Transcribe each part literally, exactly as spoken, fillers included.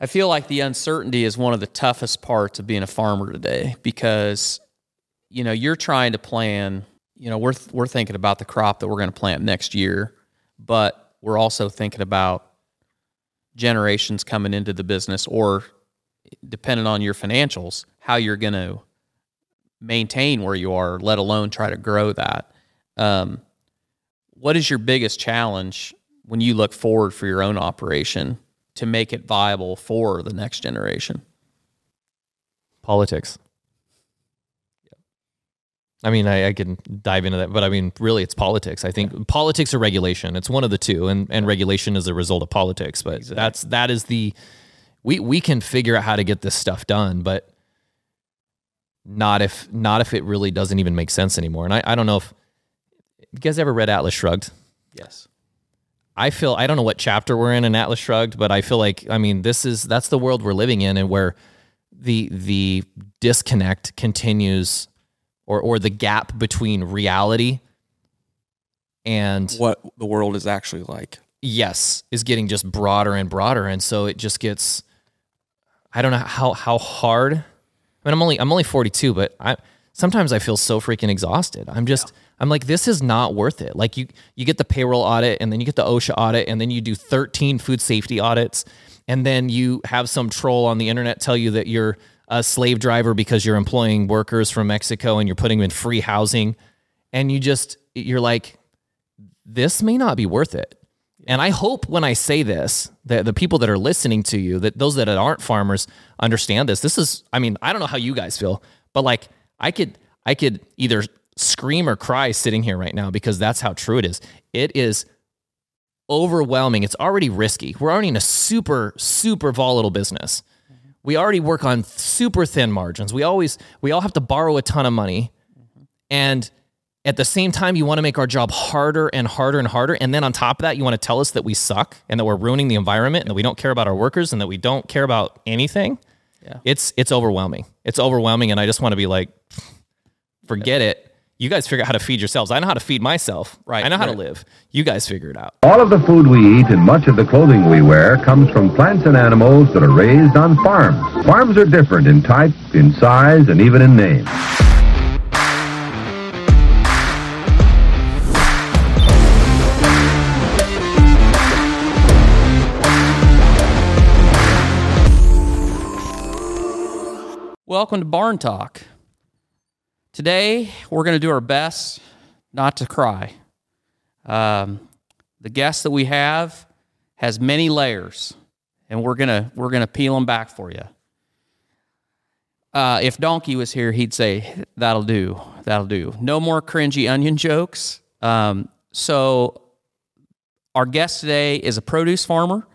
I feel like the uncertainty is one of the toughest parts of being a farmer today, because, you know, you're trying to plan, you know, we're, th- we're thinking about the crop that we're going to plant next year, but we're also thinking about generations coming into the business, or depending on your financials, how you're going to maintain where you are, let alone try to grow that. Um, what is your biggest challenge when you look forward for your own operation to make it viable for the next generation? Politics. I mean, I, I can dive into that, but I mean, really, it's politics. I think yeah. politics or regulation. It's one of the two, and, and regulation is a result of politics. But exactly. that's that is the we we can figure out how to get this stuff done, but not if not if it really doesn't even make sense anymore. And I, I don't know if you guys ever read Atlas Shrugged. Yes. I feel I don't know what chapter we're in in Atlas Shrugged, but I feel like I mean this is that's the world we're living in, and where the the disconnect continues. Or, or the gap between reality and what the world is actually like. Yes, is getting just broader and broader, and so it just gets. I don't know how how hard. I mean, I'm only I'm only forty-two, but I sometimes I feel so freaking exhausted. I'm just yeah. I'm like, this is not worth it. Like you you get the payroll audit, and then you get the OSHA audit, and then you do thirteen food safety audits, and then you have some troll on the internet tell you that you're a slave driver because you're employing workers from Mexico and you're putting them in free housing, and you just, you're like, this may not be worth it. And I hope when I say this, that the people that are listening to you, that those that aren't farmers understand this. This is, I mean, I don't know how you guys feel, but like I could, I could either scream or cry sitting here right now, because that's how true it is. It is overwhelming. It's already risky. We're already in a super, super volatile business. We already work on super thin margins. We always, we all have to borrow a ton of money. Mm-hmm. And at the same time, you want to make our job harder and harder and harder. And then on top of that, you want to tell us that we suck and that we're ruining the environment and that we don't care about our workers and that we don't care about anything. Yeah. It's, it's overwhelming. It's overwhelming. And I just want to be like, forget yeah. it. You guys figure out how to feed yourselves. I know how to feed myself. Right. I know how right. to live. You guys figure it out. All of the food we eat and much of the clothing we wear comes from plants and animals that are raised on farms. Farms are different in type, in size, and even in name. Welcome to Barn Talk. Today, we're going to do our best not to cry. Um, the guest that we have has many layers, and we're going to we're gonna peel them back for you. Uh, if Donkey was here, he'd say, that'll do, that'll do. No more cringy onion jokes. Um, so our guest today is a produce farmer,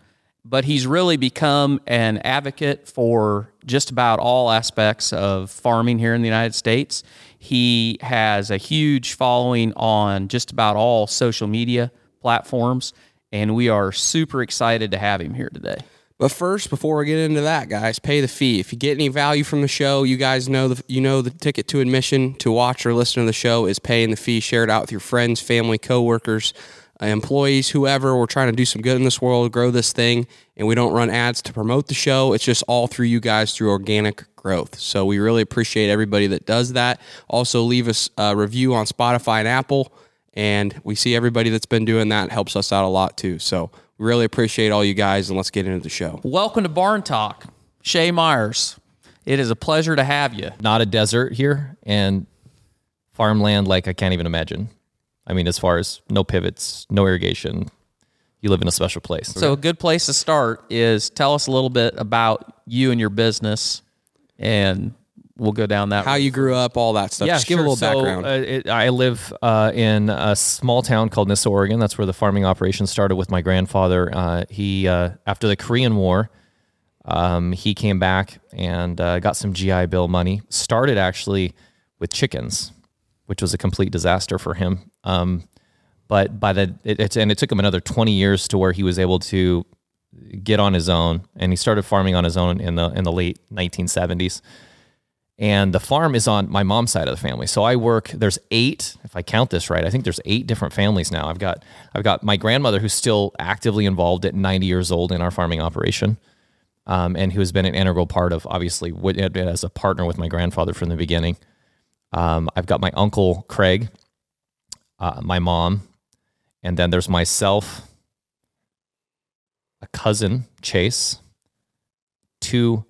but he's really become an advocate for just about all aspects of farming here in the United States. He has a huge following on just about all social media platforms, and we are super excited to have him here today. But first, before we get into that, guys, pay the fee. If you get any value from the show, you guys know the, you know the ticket to admission to watch or listen to the show is paying the fee. Share it out with your friends, family, coworkers, employees, whoever. We're trying to do some good in this world, grow this thing, and we don't run ads to promote the show. It's just all through you guys through organic growth. So we really appreciate everybody that does that. Also, leave us a review on Spotify and Apple, and we see everybody that's been doing that. It helps us out a lot too. So we really appreciate all you guys, and let's get into the show. Welcome to Barn Talk, Shay Myers. It is a pleasure to have you. Not a desert here, and farmland like I can't even imagine. I mean, as far as no pivots, no irrigation, you live in a special place. So a good place to start is tell us a little bit about you and your business, and we'll go down that How route. You grew up, all that stuff. Yeah, Just give sure. a little so, background. Uh, it, I live uh, in a small town called Nyssa, Oregon. That's where the farming operation started with my grandfather. Uh, he, uh, after the Korean War, um, he came back and uh, got some G I Bill money. Started actually with chickens, which was a complete disaster for him. Um, but by the, it, it, and it took him another twenty years to where he was able to get on his own, and he started farming on his own in the, in the late nineteen seventies. And the farm is on my mom's side of the family. So I work, there's eight, if I count this right, I think there's eight different families now. I've got, I've got my grandmother who's still actively involved at ninety years old in our farming operation. um, and who has been an integral part of, obviously, what, as a partner with my grandfather from the beginning. Um, I've got my uncle, Craig, uh, my mom, and then there's myself, a cousin, Chase, two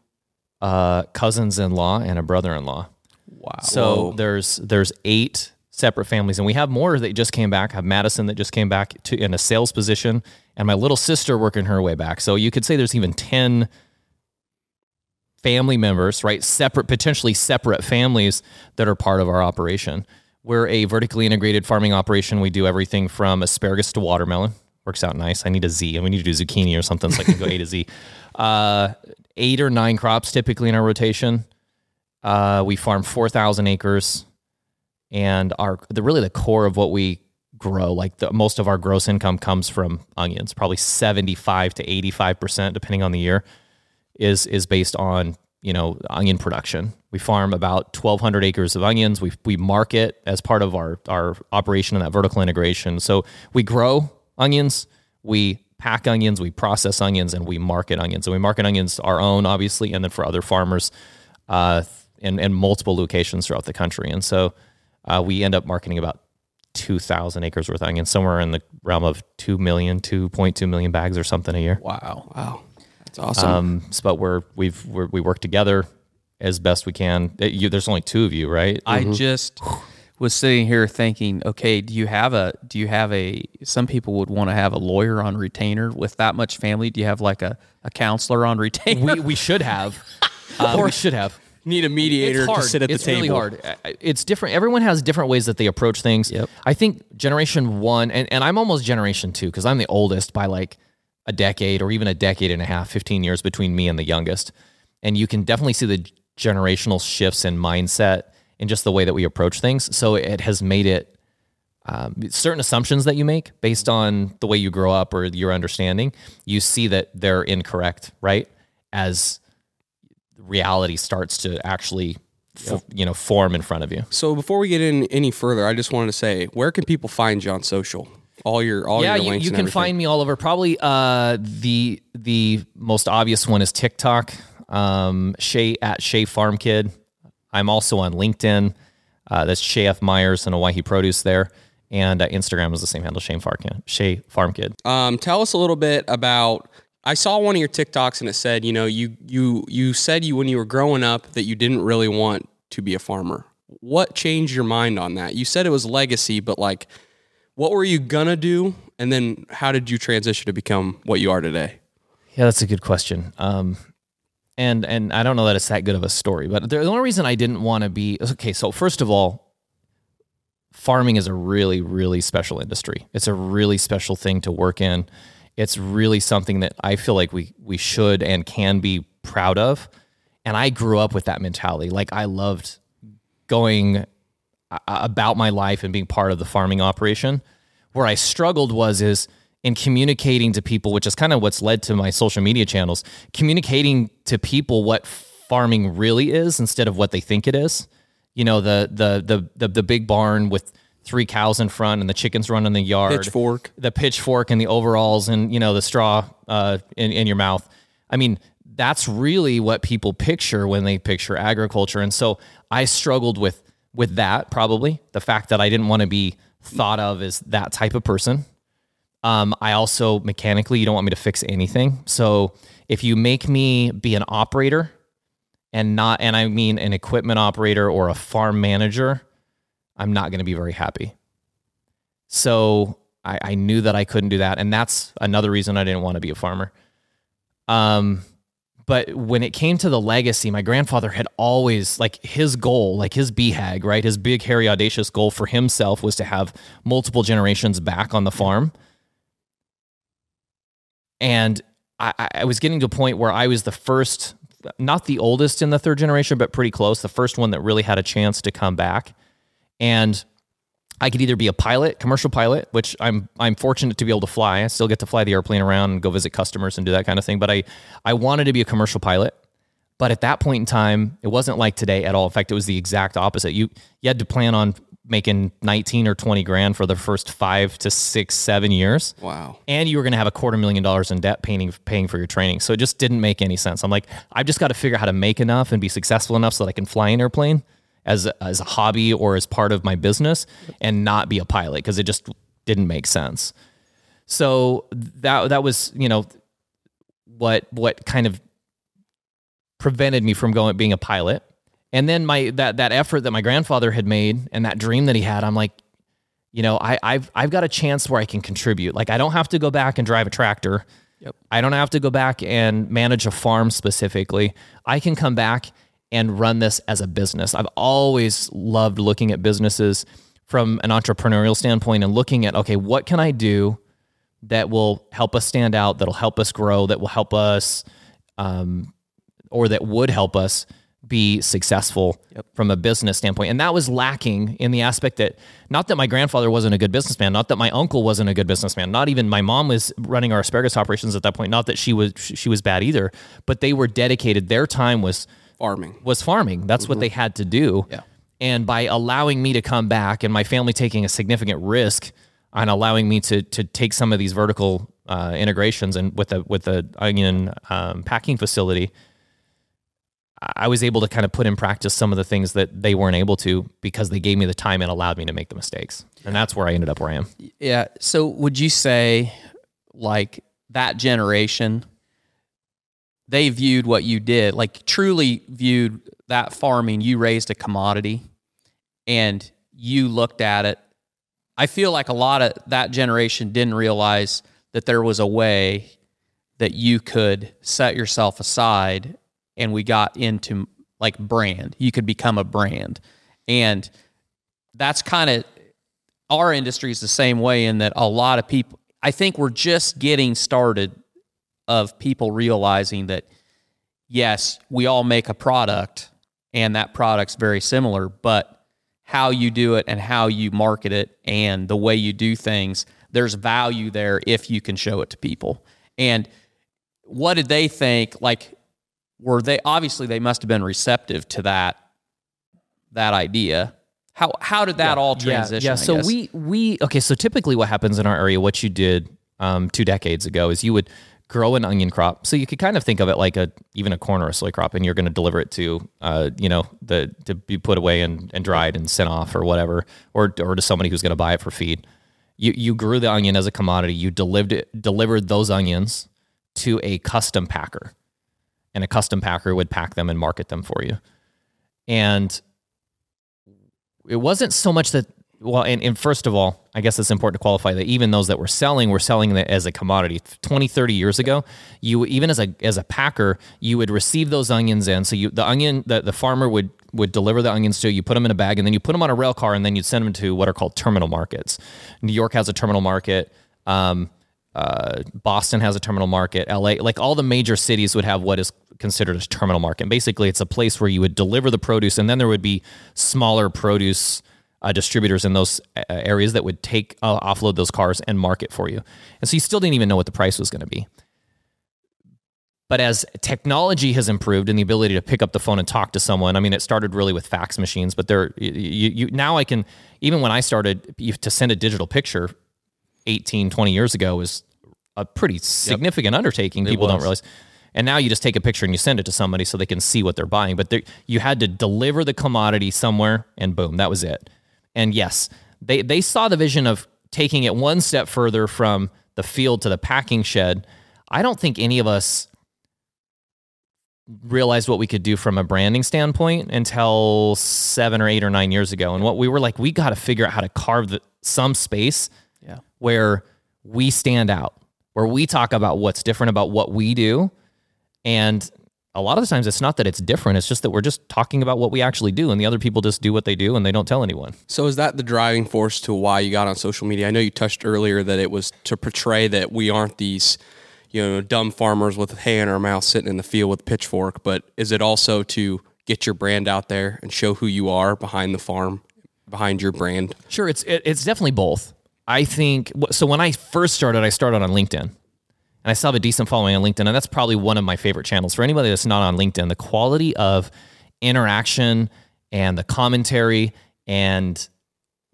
uh, cousins-in-law, and a brother-in-law. Wow. So Whoa. there's there's eight separate families, and we have more that just came back. I have Madison that just came back to in a sales position, and my little sister working her way back. So you could say there's even ten family members, right? Separate, potentially separate families that are part of our operation. We're a vertically integrated farming operation. We do everything from asparagus to watermelon. Works out nice. I need a Z, and we need to do zucchini or something so I can go A to Z. Uh, eight or nine crops typically in our rotation. Uh, we farm four thousand acres, and our the really the core of what we grow, like the, most of our gross income comes from onions, probably seventy-five to eighty-five percent, depending on the year, is is based on, you know, onion production. We farm about twelve hundred acres of onions. We we market as part of our, our operation and that vertical integration. So we grow onions, we pack onions, we process onions, and we market onions. And we market onions our own, obviously, and then for other farmers, uh, in, in multiple locations throughout the country. And so uh, we end up marketing about two thousand acres worth of onions, somewhere in the realm of two million, two point two million bags or something a year. Wow. Wow. That's awesome. Um, but we're, we've, we're, we work together as best we can. It, you, there's only two of you, right? Mm-hmm. I just was sitting here thinking, okay, do you have a, do you have a, some people would want to have a lawyer on retainer with that much family. Do you have like a, a counselor on retainer? We, we should have. Um, or should have. Need a mediator to sit at the it's table. It's really hard. It's different. Everyone has different ways that they approach things. Yep. I think generation one, and, and I'm almost generation two because I'm the oldest by like a decade or even a decade and a half, fifteen years between me and the youngest. And you can definitely see the generational shifts in mindset and just the way that we approach things. So it has made it um, certain assumptions that you make based on the way you grow up or your understanding, you see that they're incorrect, right? As reality starts to actually, yep. you know, form in front of you. So before we get in any further, I just wanted to say, where can people find you on social? All your, all yeah, your links. Yeah, you, you can everything. Find me all over. Probably uh, the the most obvious one is TikTok. Um, Shay at Shay Farm Kid. I'm also on LinkedIn. Uh, that's Shay F Myers and Owyhee Produce there. And uh, Instagram is the same handle, Shay Farm Kid. Shay Farm Kid. Um, tell us a little bit about. I saw one of your TikToks and it said, you know, you you you said you when you were growing up that you didn't really want to be a farmer. What changed your mind on that? You said it was legacy, but like, what were you gonna do? And then how did you transition to become what you are today? Yeah, that's a good question. Um, and and I don't know that it's that good of a story, but the only reason I didn't want to be, okay, so first of all, farming is a really, really special industry. It's a really special thing to work in. It's really something that I feel like we we should and can be proud of. And I grew up with that mentality. Like I loved going about my life and being part of the farming operation. Where I struggled was is in communicating to people, which is kind of what's led to my social media channels, communicating to people what farming really is instead of what they think it is. You know, the the the the, the big barn with three cows in front and the chickens running the yard, pitchfork, the pitchfork and the overalls and, you know, the straw uh, in, in your mouth. I mean, that's really what people picture when they picture agriculture. And so I struggled with, with that, probably the fact that I didn't want to be thought of as that type of person. Um, I also mechanically, you don't want me to fix anything. So if you make me be an operator and not, and I mean an equipment operator or a farm manager, I'm not going to be very happy. So I, I knew that I couldn't do that. And that's another reason I didn't want to be a farmer. Um, but when it came to the legacy, my grandfather had always, like his goal, like his B HAG, right? His big, hairy, audacious goal for himself was to have multiple generations back on the farm. And I, I was getting to a point where I was the first, not the oldest in the third generation, but pretty close, the first one that really had a chance to come back. And I could either be a pilot, commercial pilot, which I'm I'm fortunate to be able to fly. I still get to fly the airplane around and go visit customers and do that kind of thing. But I, I wanted to be a commercial pilot. But at that point in time, it wasn't like today at all. In fact, it was the exact opposite. You you had to plan on making nineteen or twenty grand for the first five to six, seven years. Wow. And you were going to have a quarter million dollars in debt paying, paying for your training. So it just didn't make any sense. I'm like, I've just got to figure out how to make enough and be successful enough so that I can fly an airplane as a, as a hobby or as part of my business and not be a pilot, because it just didn't make sense. So that that was, you know, what what kind of prevented me from going being a pilot. And then my that that effort that my grandfather had made and that dream that he had, I'm like, you know, I I've I've got a chance where I can contribute. Like, I don't have to go back and drive a tractor. Yep. I don't have to go back and manage a farm specifically. I can come back and run this as a business. I've always loved looking at businesses from an entrepreneurial standpoint and looking at, okay, what can I do that will help us stand out, that'll help us grow, that will help us, um, or that would help us be successful yep. from a business standpoint. And that was lacking in the aspect that, not that my grandfather wasn't a good businessman, not that my uncle wasn't a good businessman, not even my mom was running our asparagus operations at that point, not that she was she was bad either, but they were dedicated. Their time was farming. Was farming. That's mm-hmm. what they had to do. Yeah. And by allowing me to come back and my family taking a significant risk on allowing me to to take some of these vertical uh, integrations and with a with a onion um, packing facility, I was able to kind of put in practice some of the things that they weren't able to because they gave me the time and allowed me to make the mistakes. And that's where I ended up where I am. Yeah. So would you say, like, that generation, they viewed what you did, like truly viewed that farming, you raised a commodity and you looked at it. I feel like a lot of that generation didn't realize that there was a way that you could set yourself aside. And we got into, like, brand. You could become a brand. And that's kind of, our industry is the same way in that a lot of people, I think we're just getting started of people realizing that, yes, we all make a product and that product's very similar, but how you do it and how you market it and the way you do things, there's value there if you can show it to people. And what did they think? Like, were they, obviously they must have been receptive to that that idea. How how did that yeah, all transition? Yeah, yeah. so we we okay. So typically, what happens in our area, what you did um, two decades ago, is you would grow an onion crop. So you could kind of think of it like a even a corn or a soy crop, and you're going to deliver it to uh, you know the to be put away and, and dried and sent off or whatever, or or to somebody who's going to buy it for feed. You you grew the onion as a commodity. You delivered it, delivered those onions to a custom packer. And a custom packer would pack them and market them for you. And it wasn't so much that, well, and, and first of all, I guess it's important to qualify that even those that were selling were selling it as a commodity. twenty, thirty years ago, you even as a as a packer, you would receive those onions in. So you the onion, the, the farmer would would deliver the onions to you, put them in a bag, and then you put them on a rail car, and then you'd send them to what are called terminal markets. New York has a terminal market. Um, Uh, Boston has a terminal market, L A, like all the major cities would have what is considered a terminal market. And basically, it's a place where you would deliver the produce, and then there would be smaller produce uh, distributors in those uh, areas that would take, uh, offload those cars and market for you. And so you still didn't even know what the price was going to be. But as technology has improved and the ability to pick up the phone and talk to someone, I mean, it started really with fax machines, but there, you, you now I can, even when I started, you have to send a digital picture, eighteen, twenty years ago was a pretty significant yep. undertaking. People don't realize. And now you just take a picture and you send it to somebody so they can see what they're buying. But there, you had to deliver the commodity somewhere and boom, that was it. And yes, they, they saw the vision of taking it one step further from the field to the packing shed. I don't think any of us realized what we could do from a branding standpoint until seven or eight or nine years ago. And what we were like, we got to figure out how to carve the, some space yeah. where we stand out, where we talk about what's different about what we do. And a lot of the times it's not that it's different. It's just that we're just talking about what we actually do and the other people just do what they do and they don't tell anyone. So is that the driving force to why you got on social media? I know you touched earlier that it was to portray that we aren't these, you know, dumb farmers with hay in our mouth sitting in the field with a pitchfork, but is it also to get your brand out there and show who you are behind the farm, behind your brand? Sure. It's, it, it's definitely both. I think, so when I first started, I started on LinkedIn and I still have a decent following on LinkedIn. And that's probably one of my favorite channels for anybody that's not on LinkedIn. The quality of interaction and the commentary and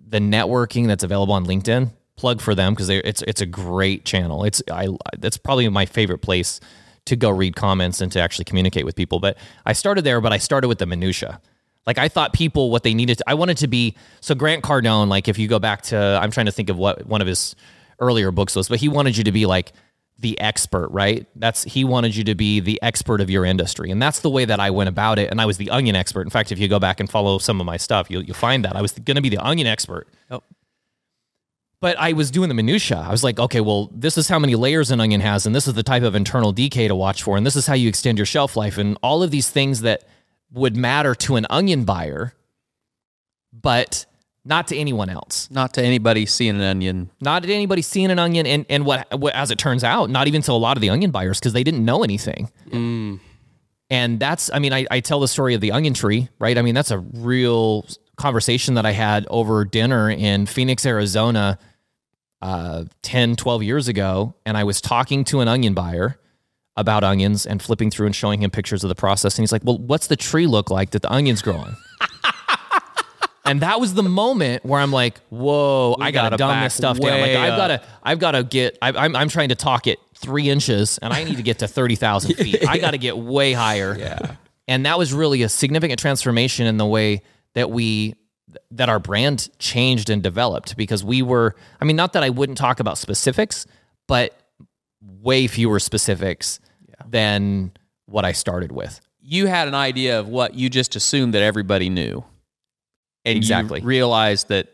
the networking that's available on LinkedIn, plug for them because it's it's a great channel. It's I that's probably my favorite place to go read comments and to actually communicate with people. But I started there, but I started with the minutia. Like I thought people, what they needed, to, I wanted to be, so Grant Cardone, like if you go back to, I'm trying to think of what one of his earlier books was, but he wanted you to be like the expert, right? That's, he wanted you to be the expert of your industry. And that's the way that I went about it. And I was the onion expert. In fact, if you go back and follow some of my stuff, you'll, you'll find that I was going to be the onion expert. Oh. But I was doing the minutia. I was like, okay, well, this is how many layers an onion has, and this is the type of internal decay to watch for, and this is how you extend your shelf life, and all of these things that would matter to an onion buyer, but not to anyone else. Not to anybody seeing an onion. Not to anybody seeing an onion, and, and what, what as it turns out, not even to a lot of the onion buyers, because they didn't know anything. Mm. And that's, I mean, I, I tell the story of the onion tree, right? I mean, that's a real conversation that I had over dinner in Phoenix, Arizona, uh, ten, twelve years ago. And I was talking to an onion buyer about onions and flipping through and showing him pictures of the process. And he's like, well, what's the tree look like that the onions grow on? And that was the moment where I'm like, whoa, we I got to dumb this stuff down. Like I've got to, I've got to get, I, I'm, I'm trying to talk it three inches and I need to get to thirty thousand feet. Yeah. I got to get way higher. Yeah. And that was really a significant transformation in the way that we, that our brand changed and developed, because we were, I mean, not that I wouldn't talk about specifics, but way fewer specifics yeah. than what I started with. You had an idea of what you just assumed that everybody knew. And exactly. You realized that,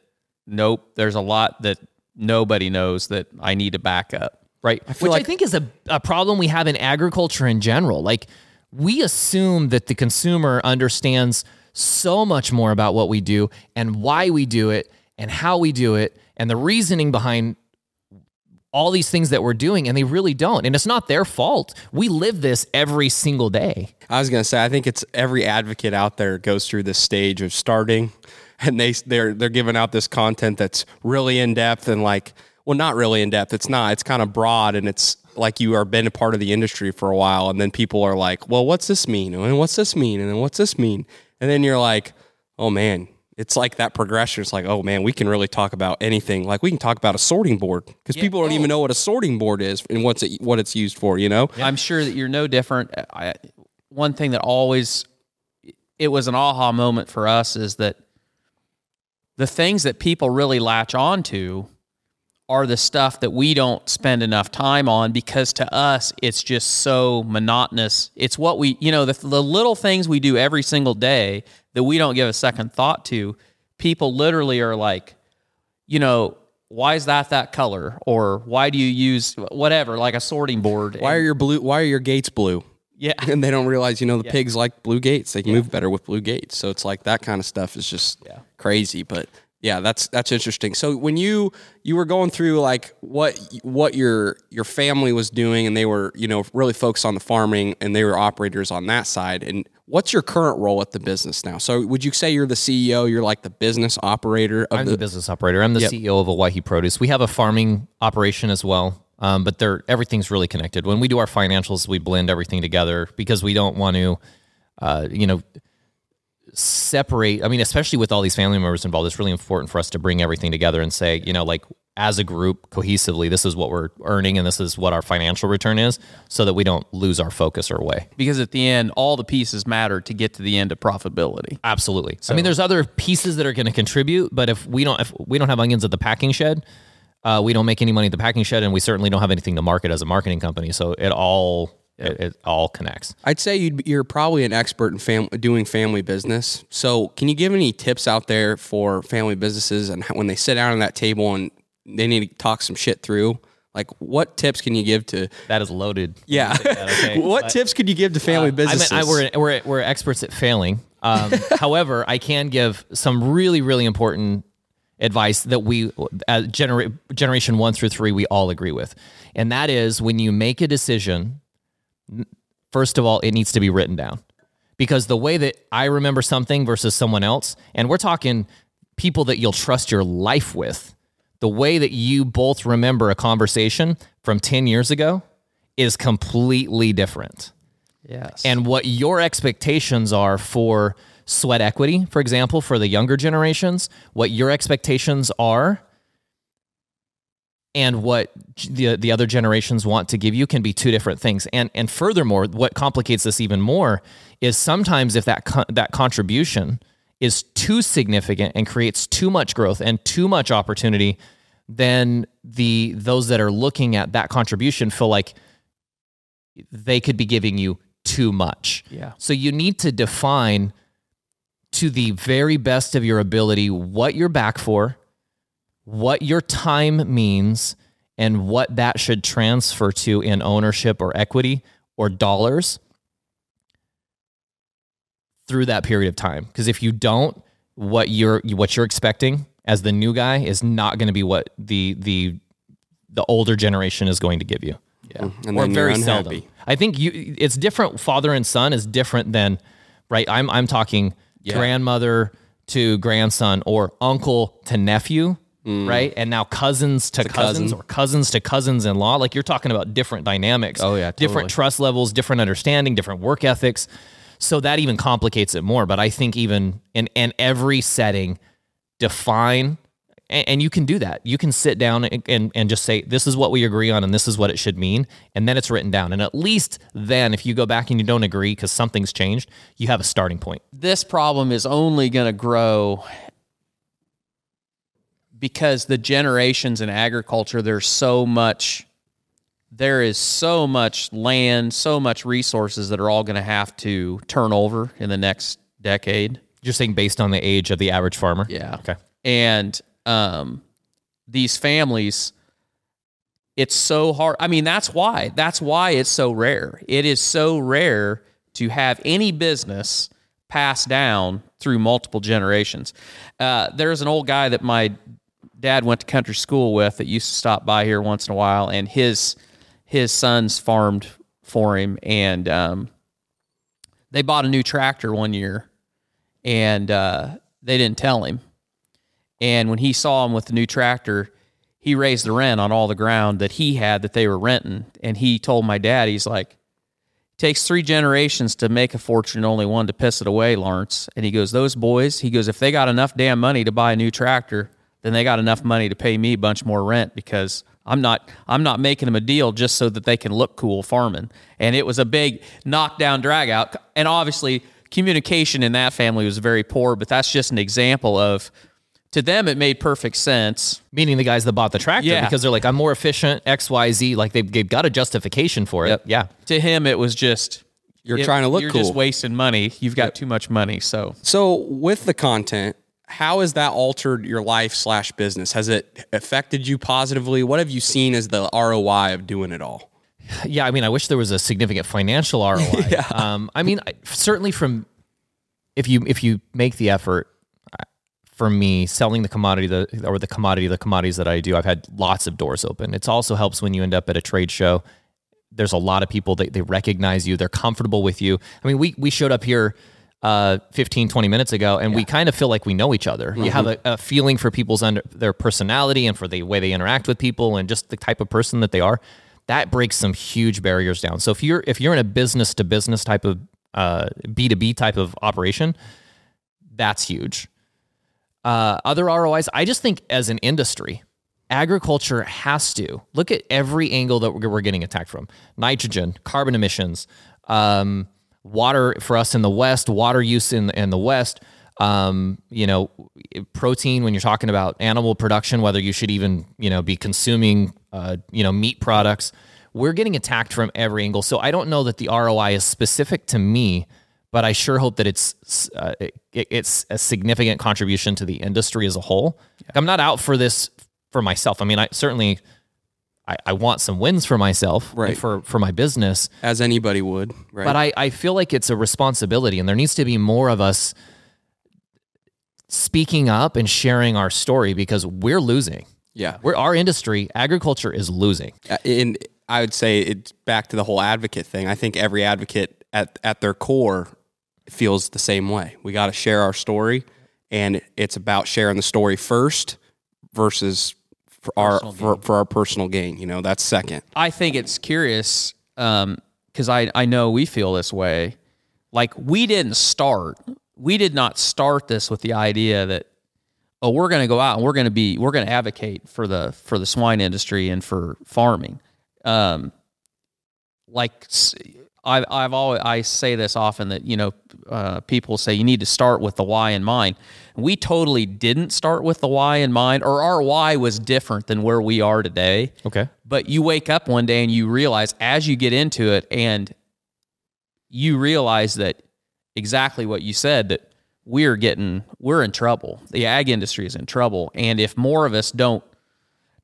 nope, there's a lot that nobody knows that I need to back up. Right. I Which like- I think is a, a problem we have in agriculture in general. Like we assume that the consumer understands so much more about what we do and why we do it and how we do it and the reasoning behind all these things that we're doing, and they really don't. And it's not their fault. We live this every single day. I was going to say, I think it's every advocate out there goes through this stage of starting, and they, they're, they're giving out this content that's really in depth and like, well, not really in depth. It's not, it's kind of broad, and it's like you are been a part of the industry for a while. And then people are like, well, what's this mean? And what's this mean? And then what's this mean? And then you're like, oh man, it's like that progression. It's like, oh man, we can really talk about anything. Like we can talk about a sorting board because yeah, people don't oh. even know what a sorting board is and what's it, what it's used for, you know? Yeah. I'm sure that you're no different. I, one thing that always, it was an aha moment for us is that the things that people really latch on to are the stuff that we don't spend enough time on, because to us, it's just so monotonous. It's what we, you know, the, the little things we do every single day that we don't give a second thought to. People literally are like, you know, why is that that color? Or why do you use whatever, like a sorting board? Why and, are your blue? Why are your gates blue? Yeah. And they don't realize, you know, the yeah. pigs like blue gates. They can yeah. move better with blue gates. So it's like that kind of stuff is just yeah. crazy, but... Yeah, that's that's interesting. So when you you were going through like what what your your family was doing, and they were, you know, really focused on the farming, and they were operators on that side. And what's your current role at the business now? So would you say you're the C E O? You're like the business operator of I'm the, the business operator. I'm the yep. C E O of Owyhee Produce. We have a farming operation as well, um, but they're everything's really connected. When we do our financials, we blend everything together because we don't want to, uh, you know. separate. I mean, especially with all these family members involved, it's really important for us to bring everything together and say, you know, like as a group cohesively, this is what we're earning and this is what our financial return is, so that we don't lose our focus or way. Because at the end, all the pieces matter to get to the end of profitability. Absolutely. So, I mean, there's other pieces that are going to contribute, but if we don't, if we don't have onions at the packing shed, uh, we don't make any money at the packing shed, and we certainly don't have anything to market as a marketing company. So it all. It, it all connects. I'd say you'd, you're probably an expert in fam- doing family business. So can you give any tips out there for family businesses and how, when they sit down at that table and they need to talk some shit through, like what tips can you give to... That is loaded. Yeah. That, okay? What but, tips could you give to family uh, businesses? I mean, I, we're, we're, we're experts at failing. Um, however, I can give some really, really important advice that we, uh, genera- generation one through three, we all agree with. And that is when you make a decision... First of all, it needs to be written down, because the way that I remember something versus someone else, and we're talking people that you'll trust your life with, the way that you both remember a conversation from ten years ago is completely different. Yes. And what your expectations are for sweat equity, for example, for the younger generations, what your expectations are and what the the other generations want to give you can be two different things. And and furthermore, what complicates this even more is sometimes if that co- that contribution is too significant and creates too much growth and too much opportunity, then the those that are looking at that contribution feel like they could be giving you too much. Yeah. So you need to define to the very best of your ability what you're back for, what your time means, and what that should transfer to in ownership or equity or dollars through that period of time. Because if you don't, what you're what you're expecting as the new guy is not going to be what the the the older generation is going to give you. Yeah, and or very seldom. I think you it's different. Father and son is different than right. I'm I'm talking yeah. grandmother to grandson or uncle to nephew. Mm. Right. And now cousins to, to cousins cousin. or cousins to cousins in law. Like you're talking about different dynamics, oh, yeah, totally. different trust levels, different understanding, different work ethics. So that even complicates it more. But I think even in, in every setting, define, and, and you can do that. You can sit down and, and, and just say, this is what we agree on and this is what it should mean. And then it's written down. And at least then if you go back and you don't agree because something's changed, you have a starting point. This problem is only going to grow because the generations in agriculture, there's so much, there is so much land, so much resources that are all going to have to turn over in the next decade. You're saying based on the age of the average farmer? Yeah. Okay. And um, these families, it's so hard. I mean, that's why, that's why it's so rare. It is so rare to have any business passed down through multiple generations. Uh, there's an old guy that my dad went to country school with that used to stop by here once in a while, and his his sons farmed for him, and um, they bought a new tractor one year, and uh, they didn't tell him. And when he saw him with the new tractor, he raised the rent on all the ground that he had that they were renting, and he told my dad, he's like, takes three generations to make a fortune, only one to piss it away, Lawrence. And he goes, those boys, he goes, if they got enough damn money to buy a new tractor, then they got enough money to pay me a bunch more rent because I'm not I'm not making them a deal just so that they can look cool farming. And it was a big knockdown drag out. And obviously communication in that family was very poor, but that's just an example of, to them it made perfect sense. Meaning the guys that bought the tractor, yeah. because they're like, I'm more efficient, X, Y, Z. Like they've, they've got a justification for it. Yep. Yeah. To him it was just, you're it, trying to look you're cool. You're just wasting money. You've got yep. too much money. So So with the content, how has that altered your life slash business? Has it affected you positively? What have you seen as the R O I of doing it all? Yeah, I mean, I wish there was a significant financial R O I. yeah. um, I mean, I, certainly from if you if you make the effort. For me, selling the commodity the, or the commodity the commodities that I do, I've had lots of doors open. It also helps when you end up at a trade show. There's a lot of people that they recognize you. They're comfortable with you. I mean, we we showed up here. Uh, fifteen, twenty minutes ago, and yeah. we kind of feel like we know each other. Mm-hmm. You have a, a feeling for people's under their personality and for the way they interact with people and just the type of person that they are. That breaks some huge barriers down. So if you're if you're in a business to business type of uh, B to B type of operation, that's huge. Uh, other R O Is, I just think as an industry, agriculture has to look at every angle that we're getting attacked from: nitrogen, carbon emissions. Um, Water for us in the West, water use in in the West, um, you know, protein when you're talking about animal production, whether you should even, you know, be consuming, uh, you know, meat products. We're getting attacked from every angle. So I don't know that the R O I is specific to me, but I sure hope that it's uh, it, it's a significant contribution to the industry as a whole. Yeah. I'm not out for this for myself. I mean, I certainly... I, I want some wins for myself, right. and for, for my business. As anybody would. Right? But I, I feel like it's a responsibility, and there needs to be more of us speaking up and sharing our story because we're losing. Yeah. We're, our industry, agriculture, is losing. And I would say it's back to the whole advocate thing. I think every advocate at, at their core feels the same way. We got to share our story, and it's about sharing the story first versus... For our for, for our personal gain, you know, that's second. I think it's curious because um, I, I know we feel this way. Like we didn't start we did not start this with the idea that, oh, we're going to go out and we're going to be, we're going to advocate for the, for the swine industry and for farming. Um, like I've, I've always, I say this often that, you know, uh, people say you need to start with the why in mind. We totally didn't start with the why in mind, or our why was different than where we are today. Okay. But you wake up one day and you realize as you get into it and you realize that exactly what you said, that we're getting, we're in trouble. The ag industry is in trouble. And if more of us don't,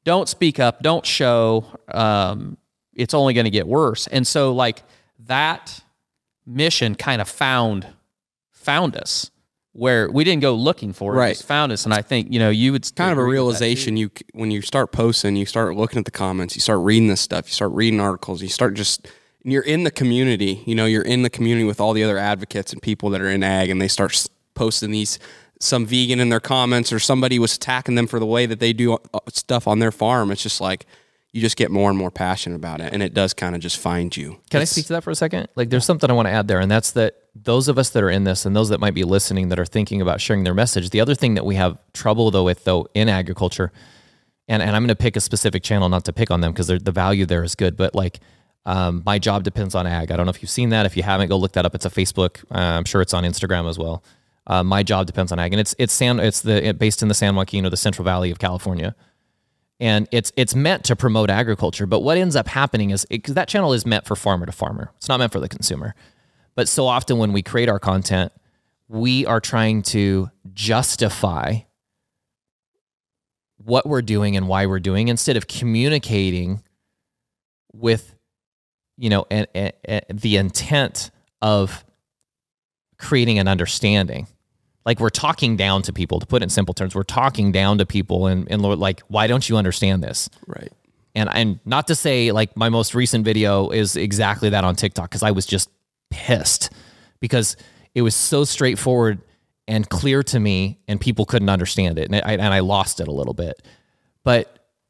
don't speak up, don't show, um, it's only going to get worse. And so like that mission kind of found, found us where we didn't go looking for it. Right. It just found us. And I think, you know, you would kind of a realization you, when you start posting, you start looking at the comments, you start reading this stuff, you start reading articles, you start just, and you're in the community, you know, you're in the community with all the other advocates and people that are in ag, and they start posting these, some vegan in their comments or somebody was attacking them for the way that they do stuff on their farm. It's just like, you just get more and more passionate about it, and it does kind of just find you. Can it's, I speak to that for a second? Like, there's something I want to add there, and that's that those of us that are in this and those that might be listening that are thinking about sharing their message, the other thing that we have trouble though with though in agriculture, and, and I'm going to pick a specific channel, not to pick on them because the value there is good, but like, Um, My Job Depends on Ag. I don't know if you've seen that. If you haven't, go look that up. It's a Facebook. Uh, I'm sure it's on Instagram as well. Uh, My Job Depends on Ag, and it's it's San it's the it based in the San Joaquin or the Central Valley of California, and it's it's meant to promote agriculture. But what ends up happening is because that channel is meant for farmer to farmer. It's not meant for the consumer. But so often when we create our content, we are trying to justify what we're doing and why we're doing instead of communicating with, you know, and, and, and the intent of creating an understanding. Like, we're talking down to people, to put it in simple terms, we're talking down to people and, and like, why don't you understand this? Right. And and not to say like my most recent video is exactly that on TikTok, because I was just pissed because it was so straightforward and clear to me and people couldn't understand it. And I, and I lost it a little bit, but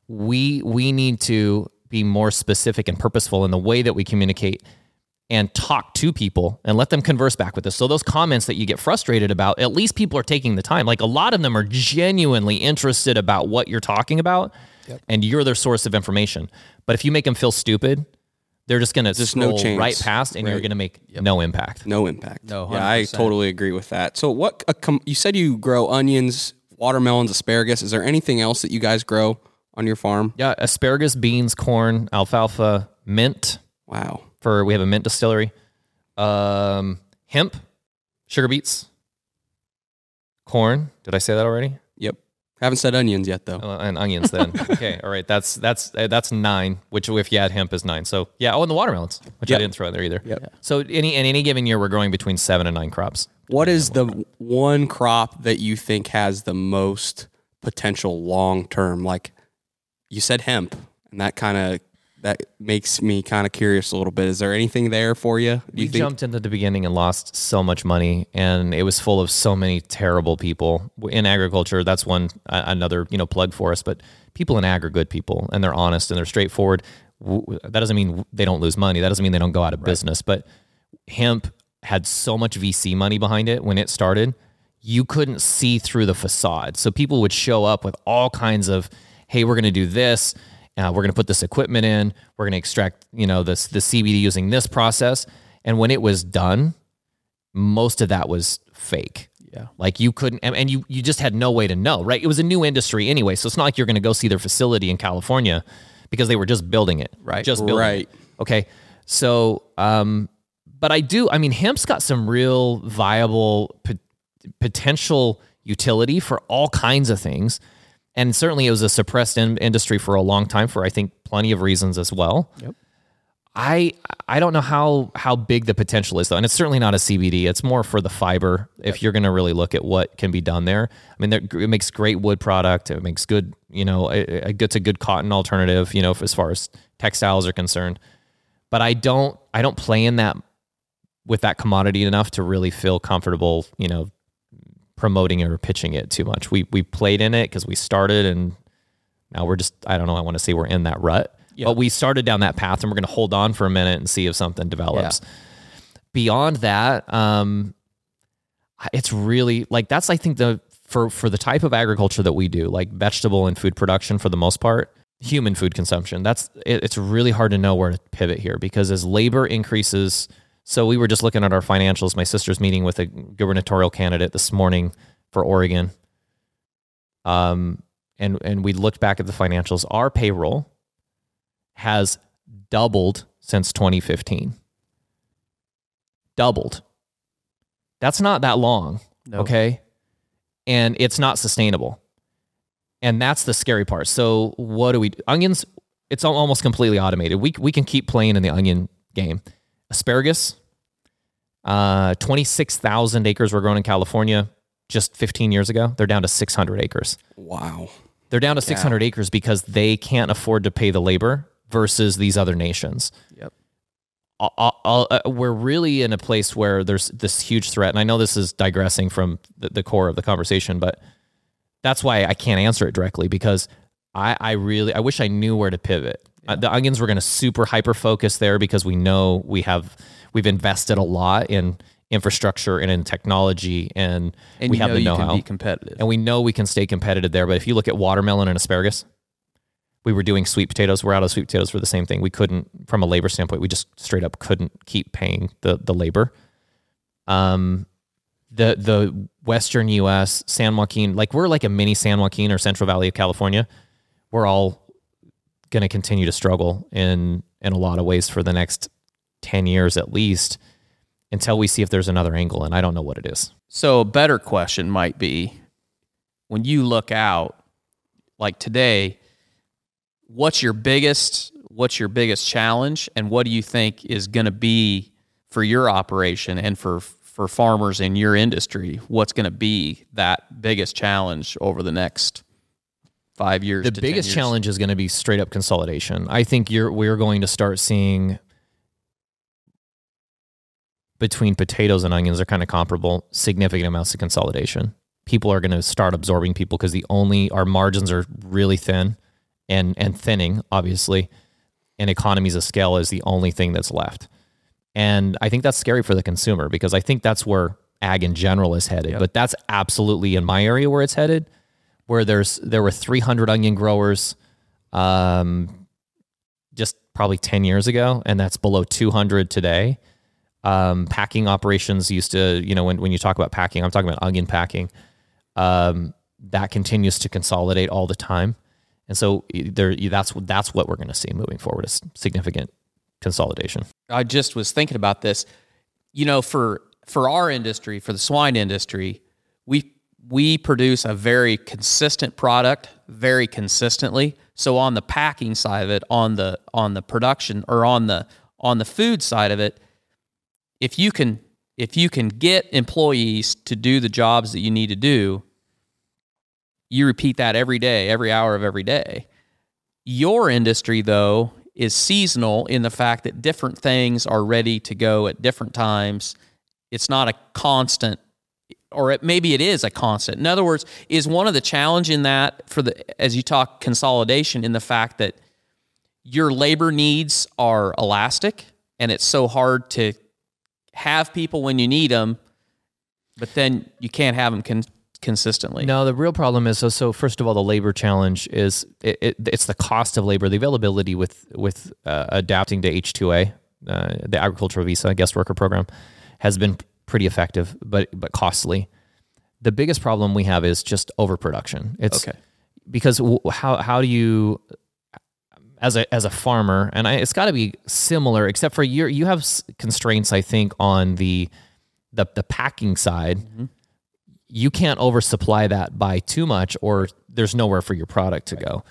we, we need to be more specific and purposeful in the way that we communicate and talk to people and let them converse back with us. So those comments that you get frustrated about, at least people are taking the time. Like, a lot of them are genuinely interested about what you're talking about, yep, and you're their source of information. But if you make them feel stupid, they're just going to scroll no right past and right. You're going to make yep. no impact. No impact. No, one hundred percent. Yeah, I totally agree with that. So what a com- you said you grow onions, watermelons, asparagus. Is there anything else that you guys grow on your farm? Yeah, asparagus, beans, corn, alfalfa, mint. Wow. For we have a mint distillery. Um, hemp, sugar beets, corn. Did I say that already? Yep. Haven't said onions yet though. Uh, and onions then. Okay. All right. That's that's uh, that's nine. Which if you add hemp is nine. So yeah. Oh, and the watermelons, which yep. I didn't throw in there either. Yep. So any in any given year, we're growing between seven and nine crops. What is the crop. one crop that you think has the most potential long term? Like, you said hemp, and that kind of that makes me kind of curious a little bit. Is there anything there for you? We you jumped into the beginning and lost so much money, and it was full of so many terrible people in agriculture. That's one uh, another you know plug for us. But people in ag are good people, and they're honest and they're straightforward. That doesn't mean they don't lose money. That doesn't mean they don't go out of right. business. But hemp had so much V C money behind it when it started, you couldn't see through the facade. So people would show up with all kinds of, hey, we're going to do this. Uh, we're going to put this equipment in. We're going to extract, you know, this, the C B D using this process. And when it was done, most of that was fake. Yeah. Like, you couldn't, and, and you, you just had no way to know, right? It was a new industry anyway. So it's not like you're going to go see their facility in California because they were just building it. Right. Just building right. it. Okay. So, um, but I do, I mean, hemp's got some real viable pot- potential utility for all kinds of things. And certainly it was a suppressed in- industry for a long time for, I think, plenty of reasons as well. Yep. I I don't know how, how big the potential is, though. And it's certainly not a C B D. It's more for the fiber, yep. if you're going to really look at what can be done there. I mean, there, it makes great wood product. It makes good, you know, it, it gets a good cotton alternative, you know, as far as textiles are concerned. But I don't I don't play in that with that commodity enough to really feel comfortable, you know, promoting or pitching it too much. We we played in it because we started, and now we're just, I don't know, I want to say we're in that rut. Yeah. But we started down that path, and we're going to hold on for a minute and see if something develops. Yeah. Beyond that, um, it's really like, that's, I think the, for, for the type of agriculture that we do, like vegetable and food production for the most part, human food consumption, that's, it, it's really hard to know where to pivot here, because as labor increases, so we were just looking at our financials. My sister's meeting with a gubernatorial candidate this morning for Oregon. Um, and, and we looked back at the financials. Our payroll has doubled since twenty fifteen. Doubled. That's not that long. No. Okay. And it's not sustainable. And that's the scary part. So what do we do? Onions, it's almost completely automated. We we can keep playing in the onion game. Asparagus, uh, twenty-six thousand acres were grown in California just fifteen years ago. They're down to six hundred acres. Wow. They're down to yeah. six hundred acres because they can't afford to pay the labor versus these other nations. Yep. I'll, I'll, uh, we're really in a place where there's this huge threat. And I know this is digressing from the, the core of the conversation, but that's why I can't answer it directly, because I, I really, I wish I knew where to pivot. Yeah. Uh, the onions, we're going to super hyper focus there because we know we have, we've invested a lot in infrastructure and in technology, and, and we have the know-how. Be competitive. And we know we can stay competitive there. But if you look at watermelon and asparagus, we were doing sweet potatoes. We're out of sweet potatoes for the same thing. We couldn't, from a labor standpoint, we just straight up couldn't keep paying the the labor. Um, the the Western U S, San Joaquin, like we're like a mini San Joaquin or Central Valley of California. We're all going to continue to struggle in in a lot of ways for the next ten years at least, until we see if there's another angle, and I don't know what it is. So a better question might be, when you look out, like today, what's your biggest what's your biggest challenge, and what do you think is going to be for your operation and for for farmers in your industry? What's going to be that biggest challenge over the next five years? The to biggest ten years? Challenge is going to be straight up consolidation. I think you're we're going to start seeing, between potatoes and onions, are kind of comparable, significant amounts of consolidation. People are going to start absorbing people because the only our margins are really thin. And and thinning, obviously, and economies of scale is the only thing that's left. And I think that's scary for the consumer, because I think that's where ag in general is headed. Yep. But that's absolutely in my area where it's headed, where there's there were three hundred onion growers um, just probably ten years ago, and that's below two hundred today. Um, packing operations used to, you know, when, when you talk about packing, I'm talking about onion packing. Um, that continues to consolidate all the time. And so there, that's that's what we're going to see moving forward, is significant consolidation. I just was thinking about this. You know, for for our industry, for the swine industry, we we produce a very consistent product, very consistently. So on the packing side of it, on the on the production or on the on the food side of it, if you can if you can get employees to do the jobs that you need to do, you repeat that every day, every hour of every day. Your industry, though, is seasonal in the fact that different things are ready to go at different times. It's not a constant, or it, maybe it is a constant. In other words, is one of the challenge in that, for the as you talk consolidation, in the fact that your labor needs are elastic, and it's so hard to have people when you need them, but then you can't have them con- consistently. No, the real problem is, so, so first of all, the labor challenge is it, it, it's the cost of labor, the availability with, with uh, adapting to H two A, uh, the agricultural visa guest worker program has been pretty effective, but, but costly. The biggest problem we have is just overproduction. It's okay. Because how, how do you, as a, as a farmer, and I, it's gotta be similar, except for your, you have constraints, I think, on the, the, the packing side. Mm-hmm. You can't oversupply that by too much, or there's nowhere for your product to right. go.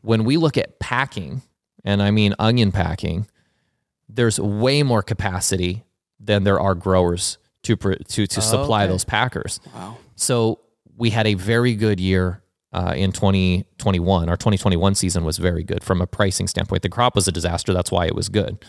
When we look at packing, and I mean onion packing, there's way more capacity than there are growers to to to oh, supply okay. those packers. Wow. So we had a very good year uh, in twenty twenty-one. Our twenty twenty-one season was very good from a pricing standpoint. The crop was a disaster. That's why it was good.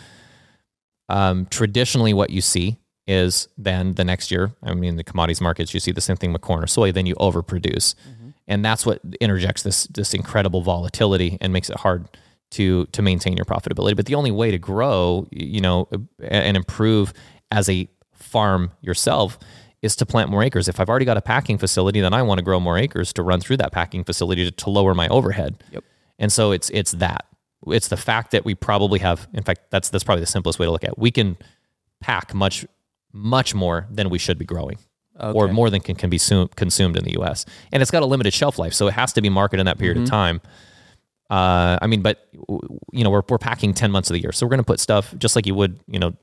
Um, traditionally, what you see is then the next year, I mean, the commodities markets, you see the same thing with corn or soy, then you overproduce. Mm-hmm. And that's what interjects this this incredible volatility and makes it hard to to maintain your profitability. But the only way to grow, you know, and improve as a farm yourself is to plant more acres. If I've already got a packing facility, then I want to grow more acres to run through that packing facility to, to lower my overhead. Yep. And so it's it's that. It's the fact that we probably have, in fact, that's that's probably the simplest way to look at it. We can pack much, much more than we should be growing. Okay. Or more than can, can be sum, consumed in the U S. And it's got a limited shelf life, so it has to be marketed in that period mm-hmm. of time. Uh, I mean, but, you know, we're we're packing ten months of the year, so we're going to put stuff, just like you would, you know,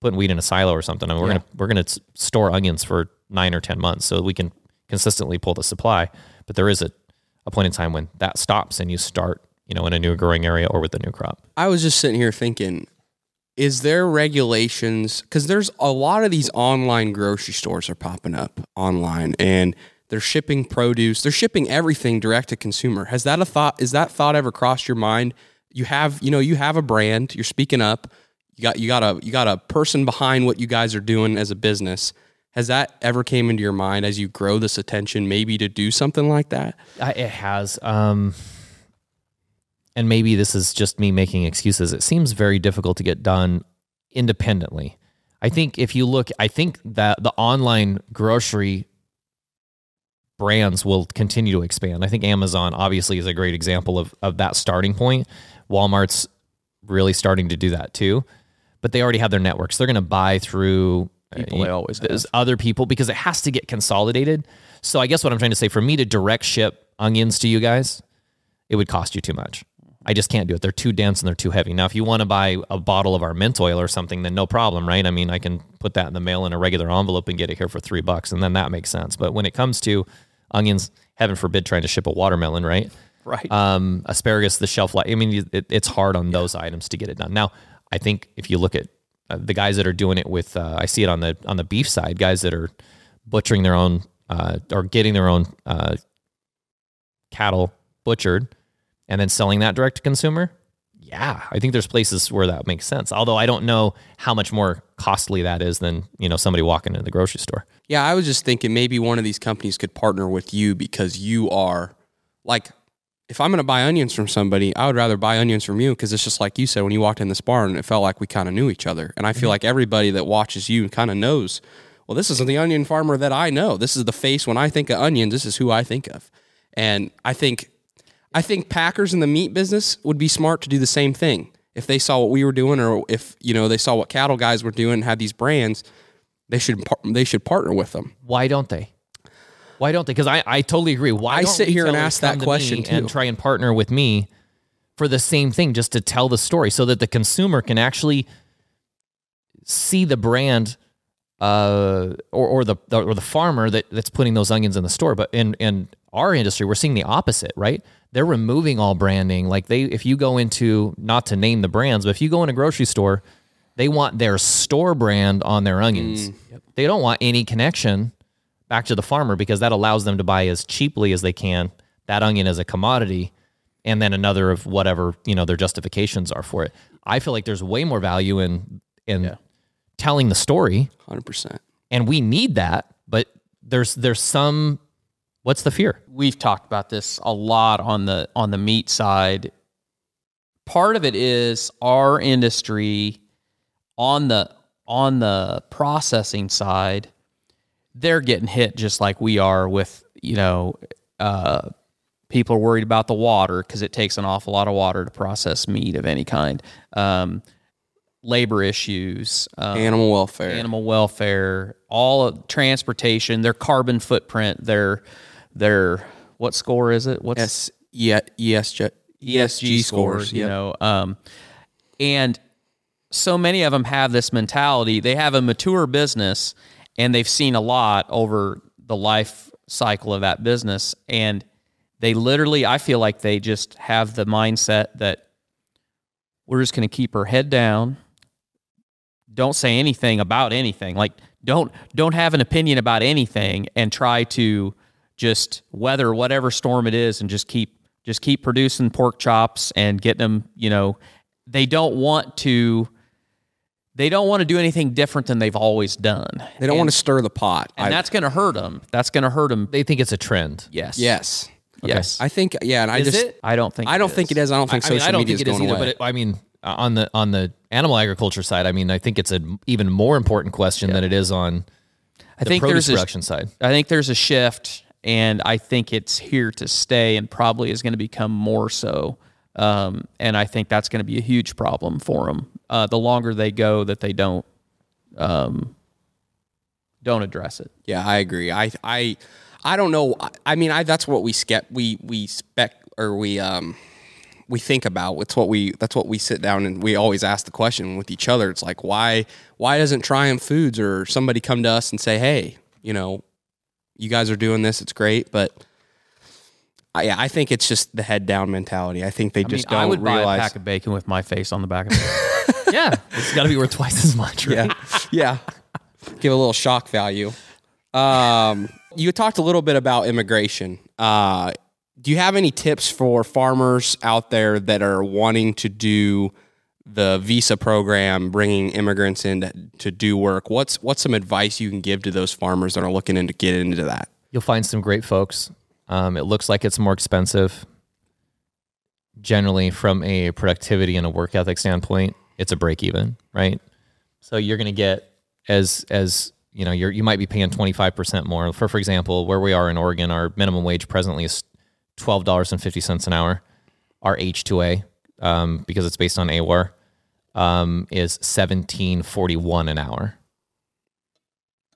putting wheat in a silo or something. I mean, we're yeah. going to we're going to store onions for nine or ten months so we can consistently pull the supply. But there is a, a point in time when that stops and you start, you know, in a new growing area or with a new crop. I was just sitting here thinking, is there regulations? Because there's a lot of these online grocery stores are popping up online, and they're shipping produce. They're shipping everything direct to consumer. Has that a thought? Is that thought ever crossed your mind? You have, you know, you have a brand. You're speaking up. You got, you got a, you got a person behind what you guys are doing as a business. Has that ever came into your mind as you grow this attention, maybe to do something like that? I, it has. Um, and maybe this is just me making excuses. It seems very difficult to get done independently. I think if you look, I think that the online grocery brands will continue to expand. I think Amazon obviously is a great example of, of that starting point. Walmart's really starting to do that too, but they already have their networks. They're going to buy through people, uh, they always have. Other people, because it has to get consolidated. So I guess what I'm trying to say, for me to direct ship onions to you guys, it would cost you too much. I just can't do it. They're too dense and they're too heavy. Now, if you want to buy a bottle of our mint oil or something, then no problem, right? I mean, I can put that in the mail in a regular envelope and get it here for three bucks, and then that makes sense. But when it comes to onions, heaven forbid trying to ship a watermelon, right? Right. Um, asparagus, the shelf life. I mean, it, it's hard on yeah. those items to get it done. Now, I think if you look at uh, the guys that are doing it with, uh, I see it on the on the beef side, guys that are butchering their own uh, or getting their own uh, cattle butchered, and then selling that direct to consumer. Yeah, I think there's places where that makes sense. Although I don't know how much more costly that is than, you know, somebody walking into the grocery store. Yeah, I was just thinking maybe one of these companies could partner with you, because you are like, if I'm going to buy onions from somebody, I would rather buy onions from you, because it's just like you said, when you walked in this barn, it felt like we kind of knew each other. And I feel mm-hmm. like everybody that watches you kind of knows, well, this isn't the onion farmer that I know. This is the face when I think of onions. This is who I think of. And I think... I think packers in the meat business would be smart to do the same thing. If they saw what we were doing, or if, you know, they saw what cattle guys were doing and had these brands, they should par- they should partner with them. Why don't they? Why don't they? Because I, I totally agree. Why I don't sit here and ask that question too, and try and partner with me for the same thing, just to tell the story, so that the consumer can actually see the brand uh, or or the or the farmer that, that's putting those onions in the store. But in in our industry, we're seeing the opposite, right? They're removing all branding. Like they, if you go into, not to name the brands, but if you go in a grocery store, they want their store brand on their onions. Mm, yep. They don't want any connection back to the farmer, because that allows them to buy as cheaply as they can that onion as a commodity, and then another of whatever, you know, their justifications are for it. I feel like there's way more value in in yeah. telling the story. one hundred percent. And we need that, but there's there's some... What's the fear? We've talked about this a lot on the on the meat side. Part of it is our industry on the on the processing side, they're getting hit just like we are with, you know, uh, people are worried about the water, because it takes an awful lot of water to process meat of any kind. Um, labor issues, um, animal welfare, animal welfare, all of transportation, their carbon footprint, their Their what score is it? What's S, yeah, E S G, E S G scores? Yep. You know, um, and so many of them have this mentality. They have a mature business, and they've seen a lot over the life cycle of that business. And they literally, I feel like they just have the mindset that we're just going to keep our head down, don't say anything about anything, like don't don't have an opinion about anything, and try to just weather whatever storm it is, and just keep just keep producing pork chops and getting them, you know, they don't want to they don't want to do anything different than they've always done. They don't and, want to stir the pot. And I, that's going to hurt them. That's going to hurt them. They think it's a trend. Yes. Yes. Okay. Yes. I think yeah, and I is just it? I don't think I don't it think it is. I don't think I mean, social media is going away. I don't think it is either, but it, I mean on the on the animal agriculture side, I mean, I think it's an even more important question yeah. than it is on I the think produce there's production a, side. I think there's a shift, and I think it's here to stay, and probably is going to become more so. Um, and I think that's going to be a huge problem for them. Uh, the longer they go, that they don't um, don't address it. Yeah, I agree. I I I don't know. I mean, I that's what we skept, we we spec or we um. we think about. It's what we, that's what we sit down and we always ask the question with each other. It's like, why, why doesn't Triumph Foods or somebody come to us and say, hey, you know, you guys are doing this. It's great. But I, I think it's just the head down mentality. I think they I just mean, don't I would realize. Buy a pack of bacon with my face on the back of it. Yeah. It's gotta be worth twice as much. Right? Yeah. Yeah. Give a little shock value. Um, you talked a little bit about immigration. Uh, Do you have any tips for farmers out there that are wanting to do the visa program, bringing immigrants in to, to do work? What's what's some advice you can give to those farmers that are looking in to get into that? You'll find some great folks. Um, it looks like it's more expensive. Generally, from a productivity and a work ethic standpoint, it's a break even, right? So you're going to get as as you know, you're you might be paying twenty-five percent more. For for example, where we are in Oregon, our minimum wage presently is twelve dollars and fifty cents an hour. Our H two A, um, because it's based on AWAR, um, is seventeen forty-one an hour.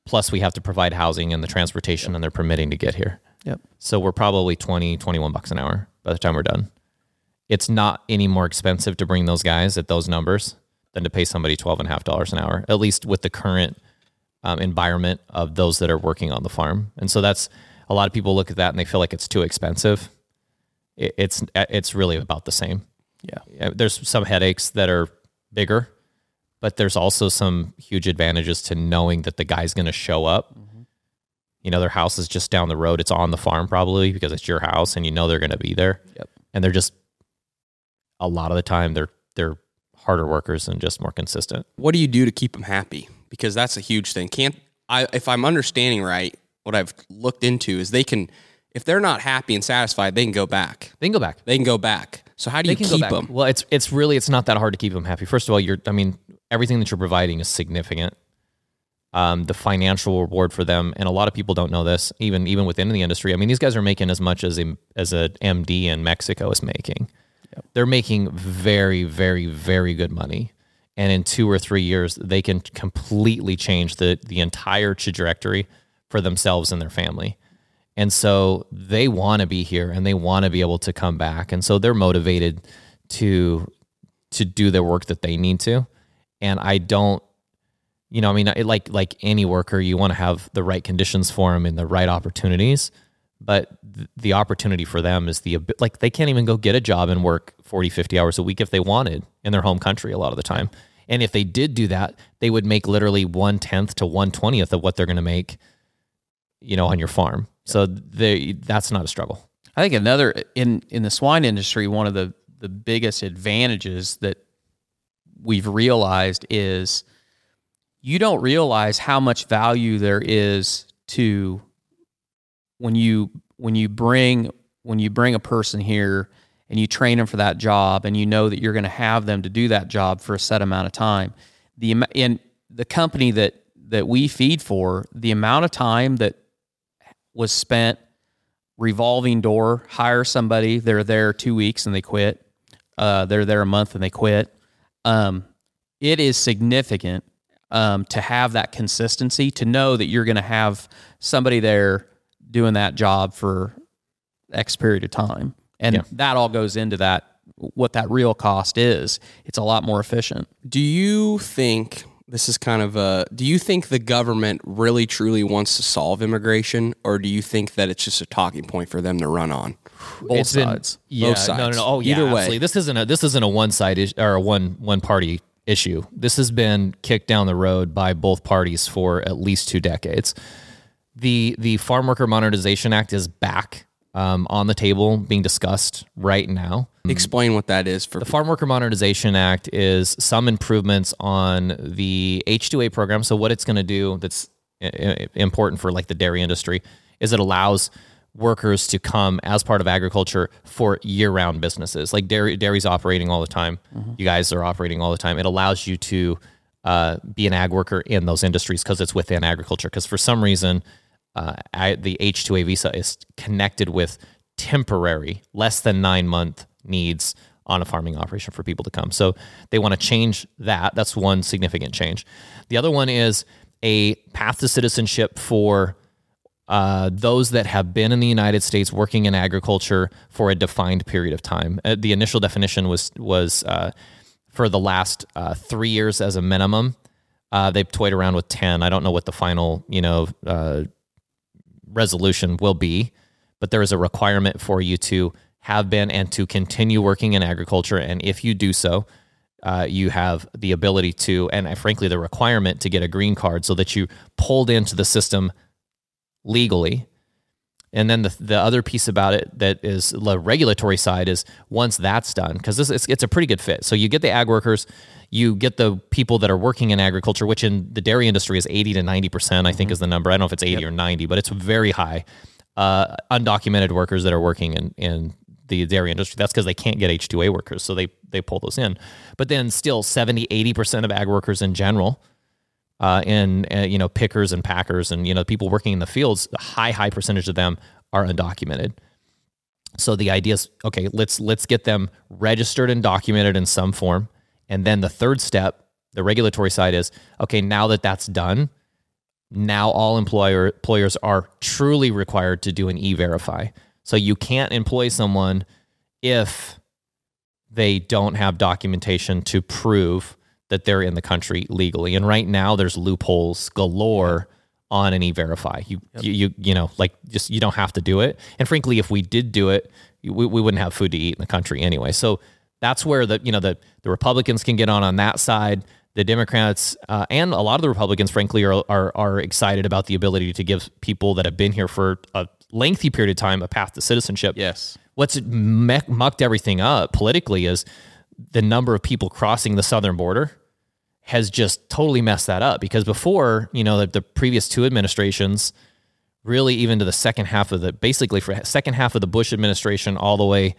Plus, we have to provide housing and the transportation and their permitting to get here. Yep. So we're probably twenty, twenty-one bucks an hour by the time we're done. It's not any more expensive to bring those guys at those numbers than to pay somebody twelve and a half dollars an hour, at least with the current um, environment of those that are working on the farm. And so that's, a lot of people look at that and they feel like it's too expensive. It, it's it's really about the same. Yeah. There's some headaches that are bigger, but there's also some huge advantages to knowing that the guy's going to show up. Mm-hmm. You know, their house is just down the road. It's on the farm probably because it's your house, and you know they're going to be there. Yep. And they're just, a lot of the time, they're they're harder workers and just more consistent. What do you do to keep them happy? Because that's a huge thing. Can't I? If I'm understanding right, what I've looked into is they can, if they're not happy and satisfied, they can go back. They can go back. They can go back. So how do you keep them? Well, it's it's really, it's not that hard to keep them happy. First of all, you're, I mean, everything that you're providing is significant. Um, the financial reward for them, and a lot of people don't know this, even even within the industry. I mean, these guys are making as much as a, as an M D in Mexico is making. Yep. They're making very, very, very good money. And in two or three years, they can completely change the the entire trajectory for themselves and their family. And so they want to be here and they want to be able to come back. And so they're motivated to, to do the work that they need to. And I don't, you know, I mean, like, like any worker, you want to have the right conditions for them and the right opportunities, but th- the opportunity for them is the, like, they can't even go get a job and work forty, fifty hours a week if they wanted in their home country a lot of the time. And if they did do that, they would make literally one tenth to one twentieth of what they're going to make, you know, on your farm. So they, that's not a struggle. I think another, in, in the swine industry, one of the, the biggest advantages that we've realized is you don't realize how much value there is to when you, when you bring, when you bring a person here and you train them for that job, and you know that you're going to have them to do that job for a set amount of time. The, in the company that, that we feed for, the amount of time that was spent revolving door, hire somebody, they're there two weeks and they quit. Uh, they're there a month and they quit. Um, it is significant um, to have that consistency, to know that you're going to have somebody there doing that job for X period of time. And yeah. that all goes into that, what that real cost is. It's a lot more efficient. Do you think... This is kind of a, do you think the government really truly wants to solve immigration, or do you think that it's just a talking point for them to run on? Both it's sides. Been, yeah, Both sides. No, no, no. Oh, yeah, Either way. Absolutely. This isn't a, this isn't a one side is, or a one, one party issue. This has been kicked down the road by both parties for at least two decades. The, the Farmworker Modernization Act is back um, on the table being discussed right now. Explain what that is for the Farmworker Modernization Act is some improvements on the H two A program. So what it's going to do that's important for like the dairy industry is it allows workers to come as part of agriculture for year-round businesses. Like dairy, dairy's operating all the time. Mm-hmm. You guys are operating all the time. It allows you to uh, be an ag worker in those industries because it's within agriculture. Because for some reason, uh, I, the H two A visa is connected with temporary, less than nine month needs on a farming operation for people to come. So they want to change that. That's one significant change. The other one is a path to citizenship for uh, those that have been in the United States working in agriculture for a defined period of time. Uh, the initial definition was was uh, for the last uh, three years as a minimum. Uh, they've toyed around with ten. I don't know what the final, you know, uh, resolution will be, but there is a requirement for you to have been and to continue working in agriculture. And if you do so, Uh, you have the ability to, and uh, frankly, the requirement to get a green card so that you pulled into the system legally. And then the the other piece about it that is the regulatory side is once that's done, because this it's, it's a pretty good fit. So you get the ag workers, you get the people that are working in agriculture, which in the dairy industry is eighty to ninety percent, I mm-hmm. think is the number. I don't know if it's eighty yep. or ninety, but it's very high. Uh, undocumented workers that are working in in the dairy industry. That's because they can't get H two A workers, so they they pull those in. But then still seventy, eighty percent of ag workers in general, uh, in, uh, you know, pickers and packers and, you know, people working in the fields, a high, high percentage of them are undocumented. So the idea is, okay, let's let's get them registered and documented in some form. And then the third step, the regulatory side is, okay, now that that's done, now all employer employers are truly required to do an e-verify. So you can't employ someone if they don't have documentation to prove that they're in the country legally. And right now there's loopholes galore on an e-verify. You, yep. you, you, you know, like just, you don't have to do it. And frankly, if we did do it, we, we wouldn't have food to eat in the country anyway. So that's where the, you know, the, the Republicans can get on on that side. The Democrats uh, and a lot of the Republicans, frankly, are, are, are excited about the ability to give people that have been here for a lengthy period of time a path to citizenship. Yes. What's me- mucked everything up politically is the number of people crossing the southern border has just totally messed that up, because before, you know, the, the previous two administrations, really even to the second half of the, basically for second half of the Bush administration all the way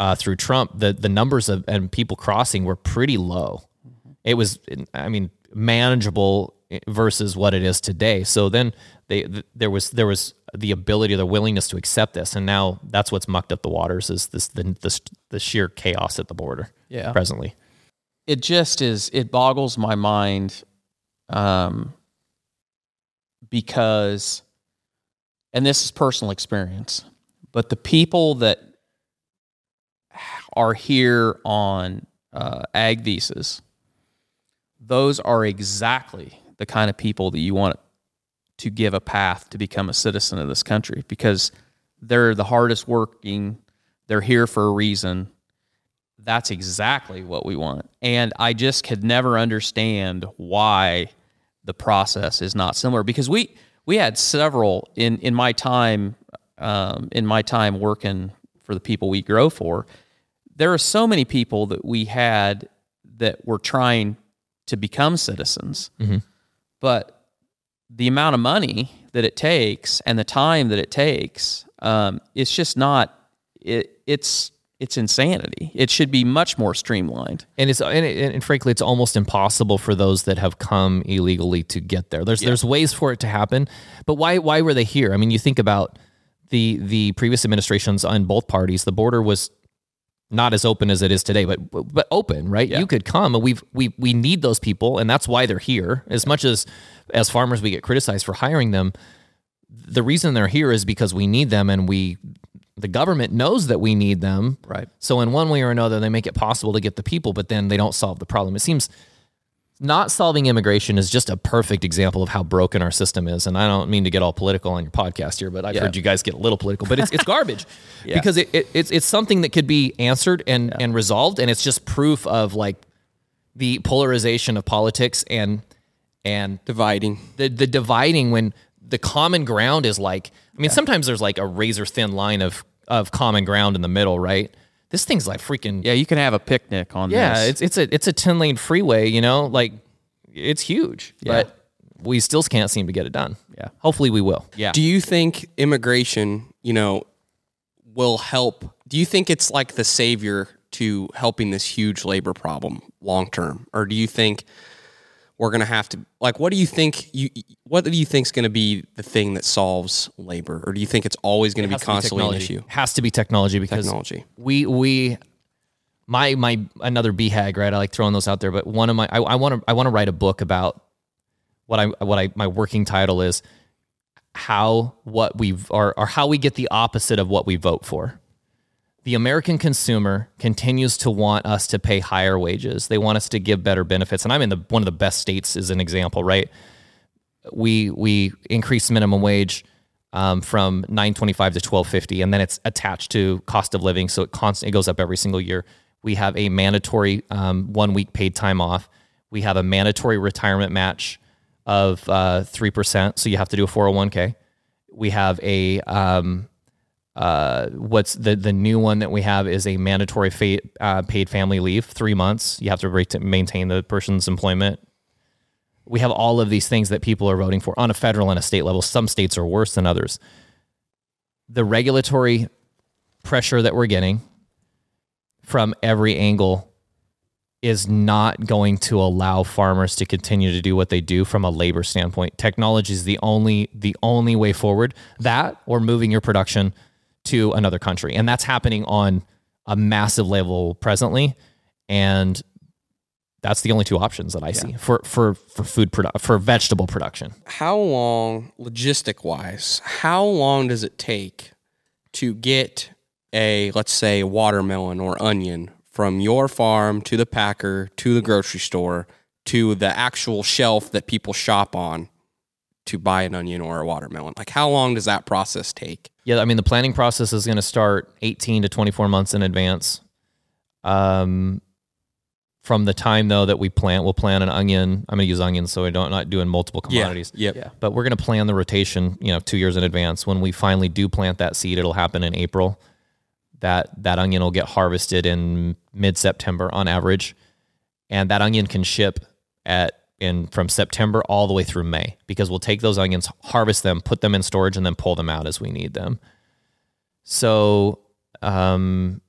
uh, through Trump, the, the numbers of and people crossing were pretty low. Mm-hmm. It was, I mean, manageable versus what it is today. So then they, th- there was, there was the ability, the willingness to accept this. And now that's what's mucked up the waters is this, the, the, the sheer chaos at the border. Yeah. Presently. It just is, it boggles my mind. Um, because, and this is personal experience, but the people that are here on, uh, ag visas, those are exactly the kind of people that you want to give a path to become a citizen of this country, because they're the hardest working, they're here for a reason. That's exactly what we want. And I just could never understand why the process is not similar, because we, we had several in, in my time, um, in my time working for the people we grow for, there are so many people that we had that were trying to become citizens, mm-hmm. but the amount of money that it takes and the time that it takes, um, it's just not, it, it's, it's insanity. It should be much more streamlined. And it's, and, it, and frankly, it's almost impossible for those that have come illegally to get there. There's, yeah. there's ways for it to happen, but why, why were they here? I mean, you think about the, the previous administrations on both parties, the border was not as open as it is today, but, but open, right? Yeah. You could come, and we've, we, we need those people. And that's why they're here. As yeah. much as, as farmers, we get criticized for hiring them. The reason they're here is because we need them, and we, the government knows that we need them. Right. So in one way or another, they make it possible to get the people, but then they don't solve the problem. It seems not solving immigration is just a perfect example of how broken our system is. And I don't mean to get all political on your podcast here, but I've yeah. heard you guys get a little political, but it's, it's garbage yeah. because it, it, it's, it's something that could be answered and, yeah. and resolved. And it's just proof of like the polarization of politics and, and dividing the, the dividing when the common ground is like, I mean, yeah. sometimes there's like a razor thin line of, of common ground in the middle, right? This thing's like freaking... Yeah, you can have a picnic on yeah, this. Yeah, it's it's a it's a ten-lane freeway, you know? Like, it's huge, yeah. but we still can't seem to get it done. Yeah. Hopefully we will. Yeah. Do you think immigration, you know, will help? Do you think it's like the savior to helping this huge labor problem long-term? Or do you think we're going to have to, like, what do you think you, what do you think is going to be the thing that solves labor? Or do you think it's always going it to be constantly an issue? It has to be technology because technology. we, we, my, my, another B HAG, right? I like throwing those out there, but one of my, I want to, I want to write a book about what I, what I, my working title is how, what we've, or, or how we get the opposite of what we vote for. The American consumer continues to want us to pay higher wages. They want us to give better benefits. And I'm in the one of the best states as an example, right? We we increase minimum wage um, from nine twenty-five to twelve fifty, and then it's attached to cost of living, so it constantly goes up every single year. We have a mandatory um, one week paid time off. We have a mandatory retirement match of uh, three percent, so you have to do a four oh one k. We have a... Um, Uh, what's the, the new one that we have is a mandatory fa- uh, paid family leave, three months. You have to, to maintain the person's employment. We have all of these things that people are voting for on a federal and a state level. Some states are worse than others. The regulatory pressure that we're getting from every angle is not going to allow farmers to continue to do what they do from a labor standpoint. Technology is the only, the only way forward. That or moving your production to another country. And that's happening on a massive level presently. And that's the only two options that I yeah. see for, for, for food, produ- for vegetable production. How long, logistic wise, how long does it take to get a, let's say, watermelon or onion from your farm to the packer, to the grocery store, to the actual shelf that people shop on to buy an onion or a watermelon? Like, how long does that process take? Yeah, I mean, the planning process is going to start eighteen to twenty-four months in advance. Um, from the time, though, that we plant, we'll plant an onion. I'm going to use onions so I don't not doing multiple commodities. Yeah, yep. yeah. But we're going to plan the rotation, you know, two years in advance. When we finally do plant that seed, it'll happen in April. That that onion will get harvested in mid-September on average. And that onion can ship at in from September all the way through May, because we'll take those onions, harvest them, put them in storage, and then pull them out as we need them. So um,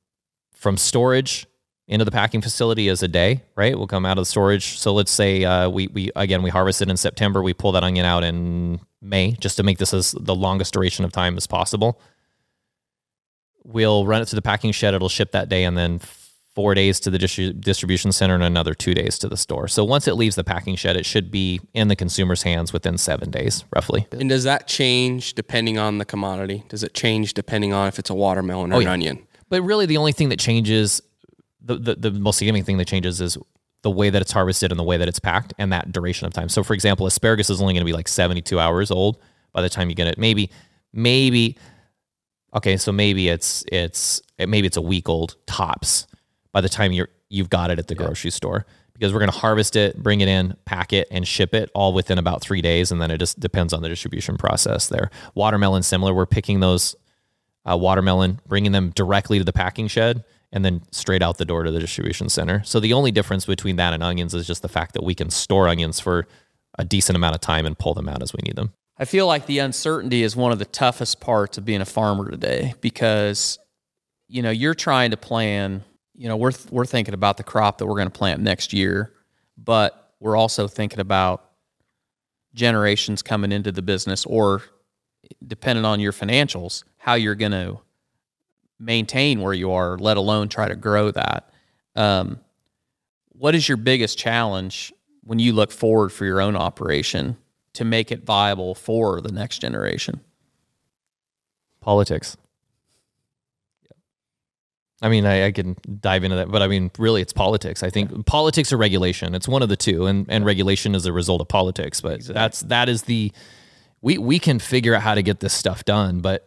from storage into the packing facility is a day, right? We'll come out of the storage. So let's say uh, we, we again, we harvest it in September. We pull that onion out in May, just to make this as the longest duration of time as possible. We'll run it to the packing shed. It'll ship that day, and then four days to the distri- distribution center and another two days to the store. So once it leaves the packing shed, it should be in the consumer's hands within seven days, roughly. And does that change depending on the commodity? Does it change depending on if it's a watermelon or oh, yeah. an onion? But really, the only thing that changes, the, the, the most significant thing that changes is the way that it's harvested and the way that it's packed and that duration of time. So, for example, asparagus is only going to be like seventy-two hours old by the time you get it. Maybe, maybe... Okay, so maybe it's it's it, maybe it's a week old tops by the time you're you've got it at the yeah. grocery store, because we're going to harvest it, bring it in, pack it, and ship it all within about three days, and then it just depends on the distribution process there. Watermelon, similar. We're picking those uh, watermelon, bringing them directly to the packing shed, and then straight out the door to the distribution center. So the only difference between that and onions is just the fact that we can store onions for a decent amount of time and pull them out as we need them. I feel like the uncertainty is one of the toughest parts of being a farmer today, because, you know, you're trying to plan, you know, we're, th- we're thinking about the crop that we're going to plant next year, but we're also thinking about generations coming into the business, or depending on your financials, how you're going to maintain where you are, let alone try to grow that. Um, what is your biggest challenge when you look forward for your own operation to make it viable for the next generation? Politics. I mean, I, I can dive into that, but I mean, really, it's politics. I think yeah. politics or regulation. It's one of the two, and, and regulation is a result of politics. But exactly. that's that is the we we can figure out how to get this stuff done, but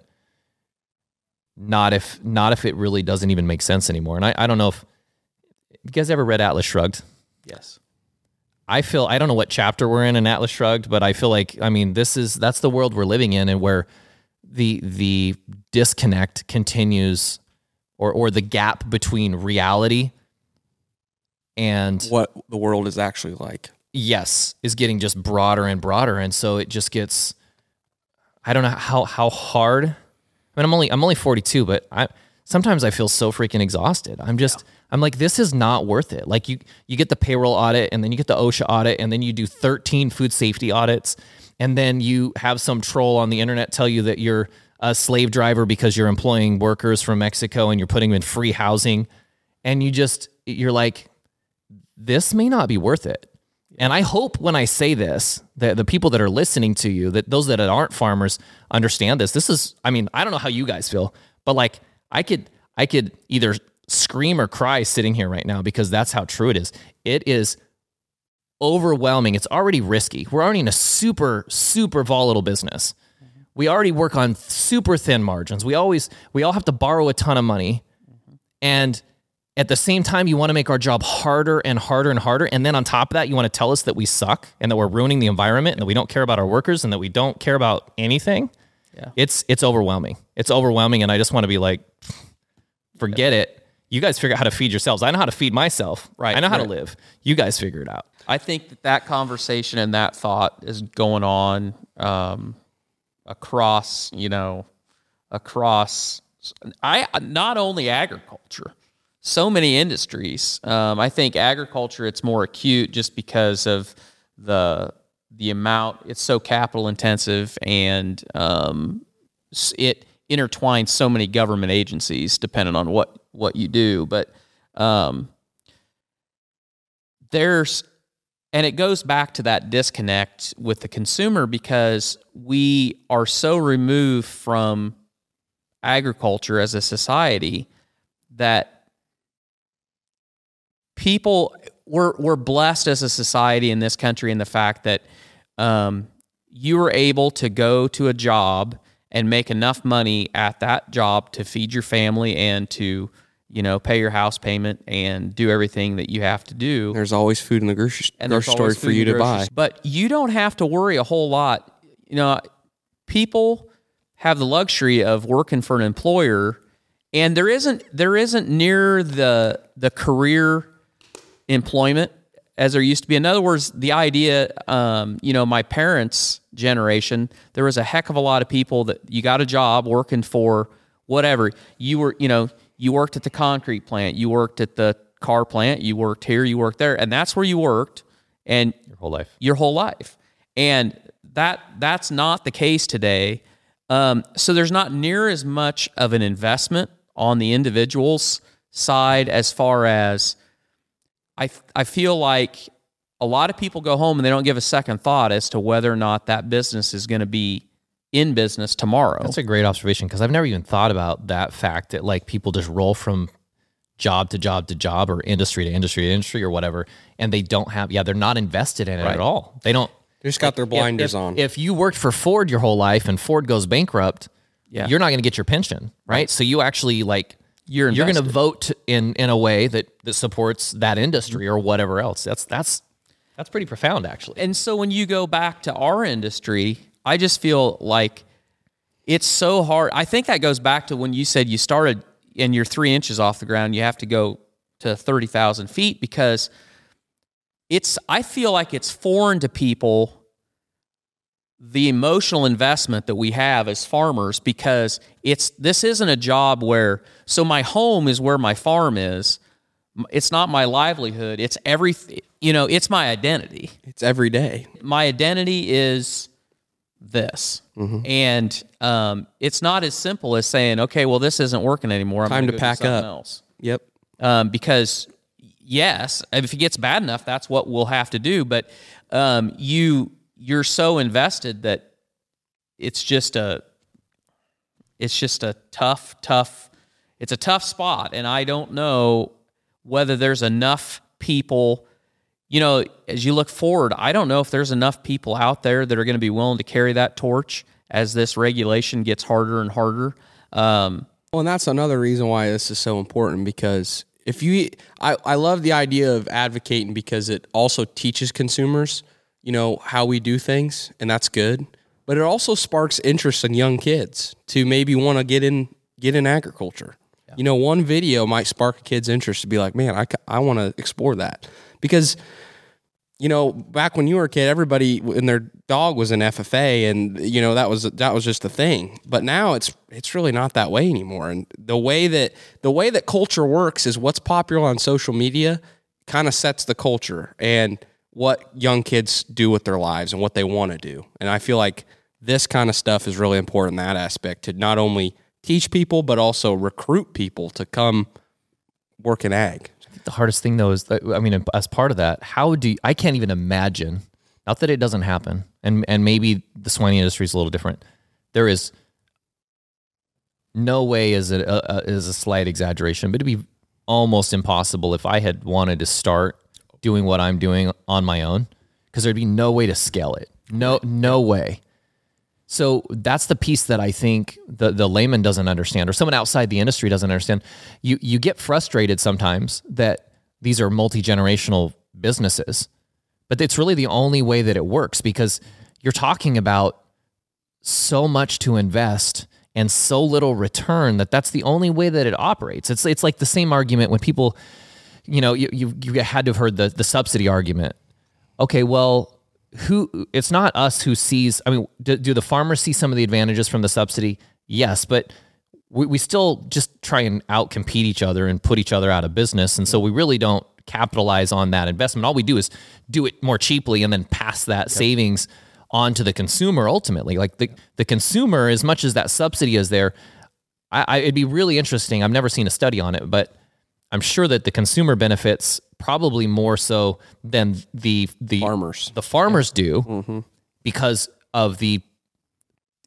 not if not if it really doesn't even make sense anymore. And I, I don't know if you guys ever read Atlas Shrugged. Yes. I feel, I don't know what chapter we're in in Atlas Shrugged, but I feel like, I mean, this is, that's the world we're living in, and where the, the disconnect continues, or, or the gap between reality and what the world is actually like. Yes. Is getting just broader and broader. And so it just gets, I don't know how, how hard, I mean, I'm only, I'm only forty-two, but I, sometimes I feel so freaking exhausted. I'm just, yeah. I'm like, this is not worth it. Like you, you get the payroll audit, and then you get the OSHA audit, and then you do thirteen food safety audits. And then you have some troll on the internet tell you that you're a slave driver because you're employing workers from Mexico and you're putting them in free housing. And you just, you're like, this may not be worth it. And I hope when I say this, that the people that are listening to you, that those that aren't farmers understand this. This is, I mean, I don't know how you guys feel, but like I could, I could either scream or cry sitting here right now, because that's how true it is. It is overwhelming. It's already risky. We're already in a super, super volatile business. Mm-hmm. We already work on super thin margins. We always, we all have to borrow a ton of money. Mm-hmm. And at the same time, you want to make our job harder and harder and harder. And then on top of that, you want to tell us that we suck and that we're ruining the environment and that we don't care about our workers and that we don't care about anything. Yeah. It's, it's overwhelming. It's overwhelming. And I just want to be like, forget yeah. it. You guys figure out how to feed yourselves. I know how to feed myself. Right. I know how right. to live. You guys figure it out. I think that that conversation and that thought is going on um, across, you know, across I not only agriculture, so many industries. Um, I think agriculture, it's more acute just because of the the amount. It's so capital intensive, and um, it intertwines so many government agencies depending on what what you do. But um, there's, and it goes back to that disconnect with the consumer, because we are so removed from agriculture as a society that people, we're, we're blessed as a society in this country in the fact that um, you were able to go to a job and make enough money at that job to feed your family and to, you know, pay your house payment and do everything that you have to do. There's always food in the grocery, grocery store for you to buy. But you don't have to worry a whole lot. You know, people have the luxury of working for an employer, and there isn't there isn't near the the career employment as there used to be. In other words, the idea, um, you know, my parents' generation, there was a heck of a lot of people that you got a job working for whatever. You were, you know, you worked at the concrete plant, you worked at the car plant, you worked here, you worked there, and that's where you worked and your whole life. Your whole life. And that that's not the case today. Um, so there's not near as much of an investment on the individual's side as far as I I feel like a lot of people go home and they don't give a second thought as to whether or not that business is going to be in business tomorrow. That's a great observation, because I've never even thought about that fact that like people just roll from job to job to job or industry to industry to industry or whatever, and they don't have, yeah, they're not invested in it right. at all. They don't. They just got like, their blinders if, if, on. If you worked for Ford your whole life and Ford goes bankrupt, yeah. you're not going to get your pension, right? right? So you actually like... You're, you're going to vote in, in a way that, that supports that industry or whatever else. That's that's that's pretty profound, actually. And so when you go back to our industry, I just feel like it's so hard. I think that goes back to when you said you started and you're three inches off the ground. You have to go to thirty thousand feet, because it's. I feel like it's foreign to people, the emotional investment that we have as farmers, because it's this isn't a job where, so my home is where my farm is. It's not my livelihood. It's every, you know, it's my identity. It's every day. My identity is this. Mm-hmm. And um, it's not as simple as saying, okay, well, this isn't working anymore. I'm Time to go pack do something up. Else. Yep. Um, because yes, if it gets bad enough, that's what we'll have to do. But um, you, you're so invested that it's just a, it's just a tough, tough, it's a tough spot. And I don't know whether there's enough people, you know, as you look forward, I don't know if there's enough people out there that are going to be willing to carry that torch as this regulation gets harder and harder. Um, well, and that's another reason why this is so important, because if you, I, I love the idea of advocating, because it also teaches consumers, you know, how we do things, and that's good. But it also sparks interest in young kids to maybe want to get in get in agriculture. Yeah. You know, one video might spark a kid's interest to be like, man, I, I want to explore that. Because, you know, back when you were a kid, everybody and their dog was an F F A, and you know that was that was just the thing. But now it's it's really not that way anymore. And the way that the way that culture works is what's popular on social media kind of sets the culture and what young kids do with their lives and what they want to do. And I feel like this kind of stuff is really important, that aspect, to not only teach people but also recruit people to come work in ag. The hardest thing though is that, I mean, as part of that, how do you, I can't even imagine, not that it doesn't happen, and and maybe the swine industry is a little different. There is no way is it a, a, is a slight exaggeration, but it'd be almost impossible if I had wanted to start doing what I'm doing on my own, because there'd be no way to scale it. No, no way. So that's the piece that I think the, the layman doesn't understand, or someone outside the industry doesn't understand. You you get frustrated sometimes that these are multi-generational businesses, but it's really the only way that it works, because you're talking about so much to invest and so little return that that's the only way that it operates. It's it's like the same argument when people, you know, you you, you had to have heard the, the subsidy argument. Okay, well, who, it's not us who sees, I mean, do, do the farmers see some of the advantages from the subsidy? Yes, but we, we still just try and outcompete each other and put each other out of business. And so we really don't capitalize on that investment. All we do is do it more cheaply and then pass that yep. savings on to the consumer ultimately. Like the, the consumer, as much as that subsidy is there, I, I, it'd be really interesting. I've never seen a study on it, but I'm sure that the consumer benefits probably more so than the the farmers the farmers yeah. do mm-hmm. because of the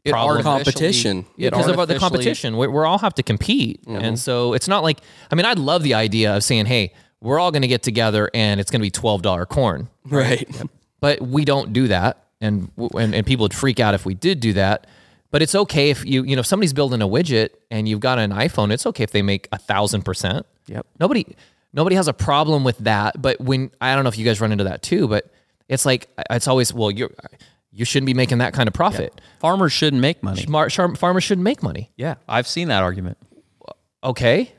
it problem. competition. It because of the competition, we, we all have to compete, mm-hmm. and so it's not like, I mean, I love the idea of saying, "Hey, we're all going to get together and it's going to be twelve dollars corn," right? Yep. But we don't do that, and, and and people would freak out if we did do that. But it's okay if you you know if somebody's building a widget and you've got an iPhone, it's okay if they make a thousand percent. Yep. Nobody. Nobody has a problem with that, but when, I don't know if you guys run into that too, but it's like, it's always, well, you you shouldn't be making that kind of profit. Yeah. Farmers shouldn't make money. Farmers shouldn't make money. Yeah, I've seen that argument. Okay,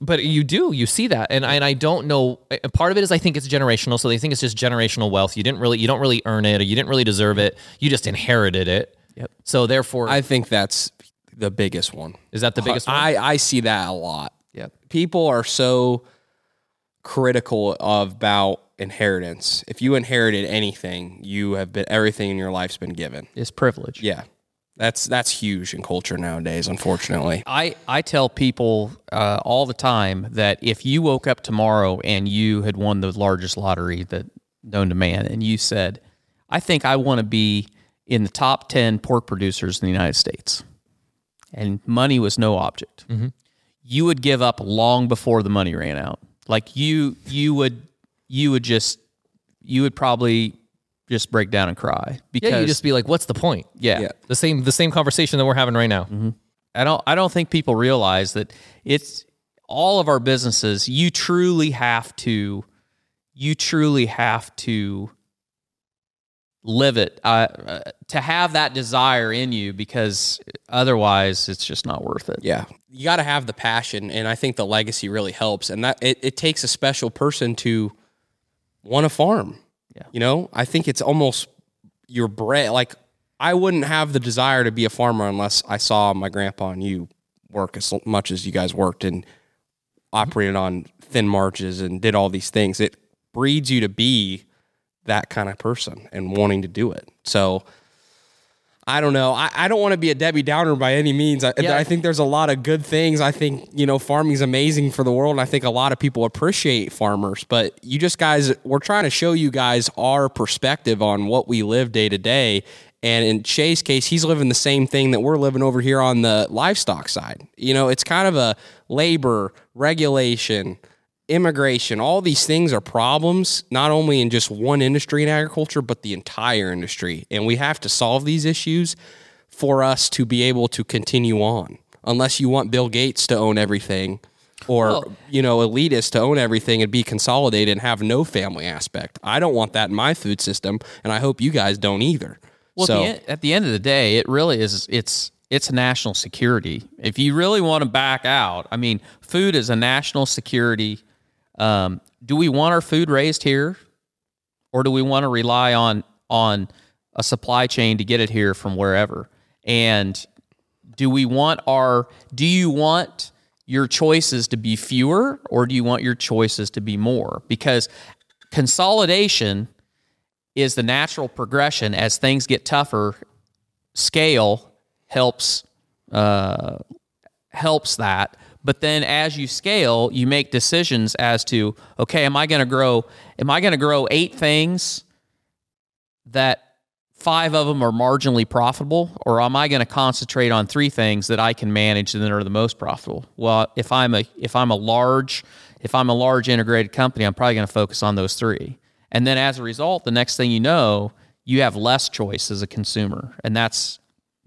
but you do, you see that, and and I don't know. Part of it is I think it's generational, so they think it's just generational wealth. You didn't really, you don't really earn it, or you didn't really deserve it. You just inherited it. Yep. So therefore, I think that's the biggest one. Is that the biggest one? I I see that a lot. Yeah, people are so critical of about inheritance. If you inherited anything, you have been, everything in your life's been given. It's privilege. Yeah. That's that's huge in culture nowadays, unfortunately. I, I tell people uh, all the time that if you woke up tomorrow and you had won the largest lottery that known to man, and you said, "I think I want to be in the top ten pork producers in the United States," and money was no object, mm-hmm. you would give up long before the money ran out. Like you, you would, you would just, you would probably just break down and cry, because yeah, you just be like, "What's the point?" Yeah. yeah, the same, the same conversation that we're having right now. Mm-hmm. I don't, I don't think people realize that it's all of our businesses. You truly have to, you truly have to live it uh, uh, to have that desire in you, because otherwise it's just not worth it. Yeah. You got to have the passion, and I think the legacy really helps, and that it, it takes a special person to want to farm. Yeah. You know, I think it's almost your bread. Like I wouldn't have the desire to be a farmer unless I saw my grandpa and you work as much as you guys worked and operated on thin margins and did all these things. It breeds you to be that kind of person and wanting to do it. So I don't know. I, I don't want to be a Debbie Downer by any means. I, yeah. I think there's a lot of good things. I think, you know, farming's amazing for the world, and I think a lot of people appreciate farmers, but you just guys, we're trying to show you guys our perspective on what we live day to day. And in Shay's case, he's living the same thing that we're living over here on the livestock side. You know, it's kind of a labor, regulation, immigration, all these things are problems, not only in just one industry in agriculture, but the entire industry. And we have to solve these issues for us to be able to continue on, unless you want Bill Gates to own everything, or, well, you know, elitists to own everything and be consolidated and have no family aspect. I don't want that in my food system, and I hope you guys don't either. Well, so, at, the, at the end of the day, it really is, it's, it's national security. If you really want to back out, I mean, food is a national security. Um, do we want our food raised here, or do we want to rely on on a supply chain to get it here from wherever? And do we want our do you want your choices to be fewer, or do you want your choices to be more? Because consolidation is the natural progression. As things get tougher, scale helps uh, helps that. But then as you scale, you make decisions as to, okay, am I going to grow am I going to grow eight things that five of them are marginally profitable, or am I going to concentrate on three things that I can manage that are the most profitable? Well, if I'm a if I'm a large if I'm a large integrated company, I'm probably going to focus on those three. And then as a result, the next thing you know, you have less choice as a consumer, and that's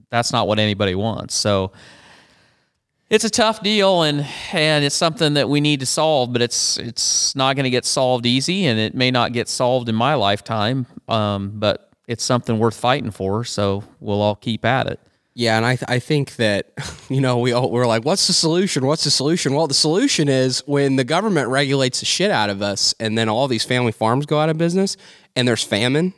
that's not what anybody wants. So it's a tough deal, and and it's something that we need to solve, but it's it's not going to get solved easy, and it may not get solved in my lifetime, um, but it's something worth fighting for, so we'll all keep at it. Yeah, and I th- I think that, you know, we all, we're like, what's the solution? What's the solution? Well, the solution is when the government regulates the shit out of us, and then all these family farms go out of business, and there's famine.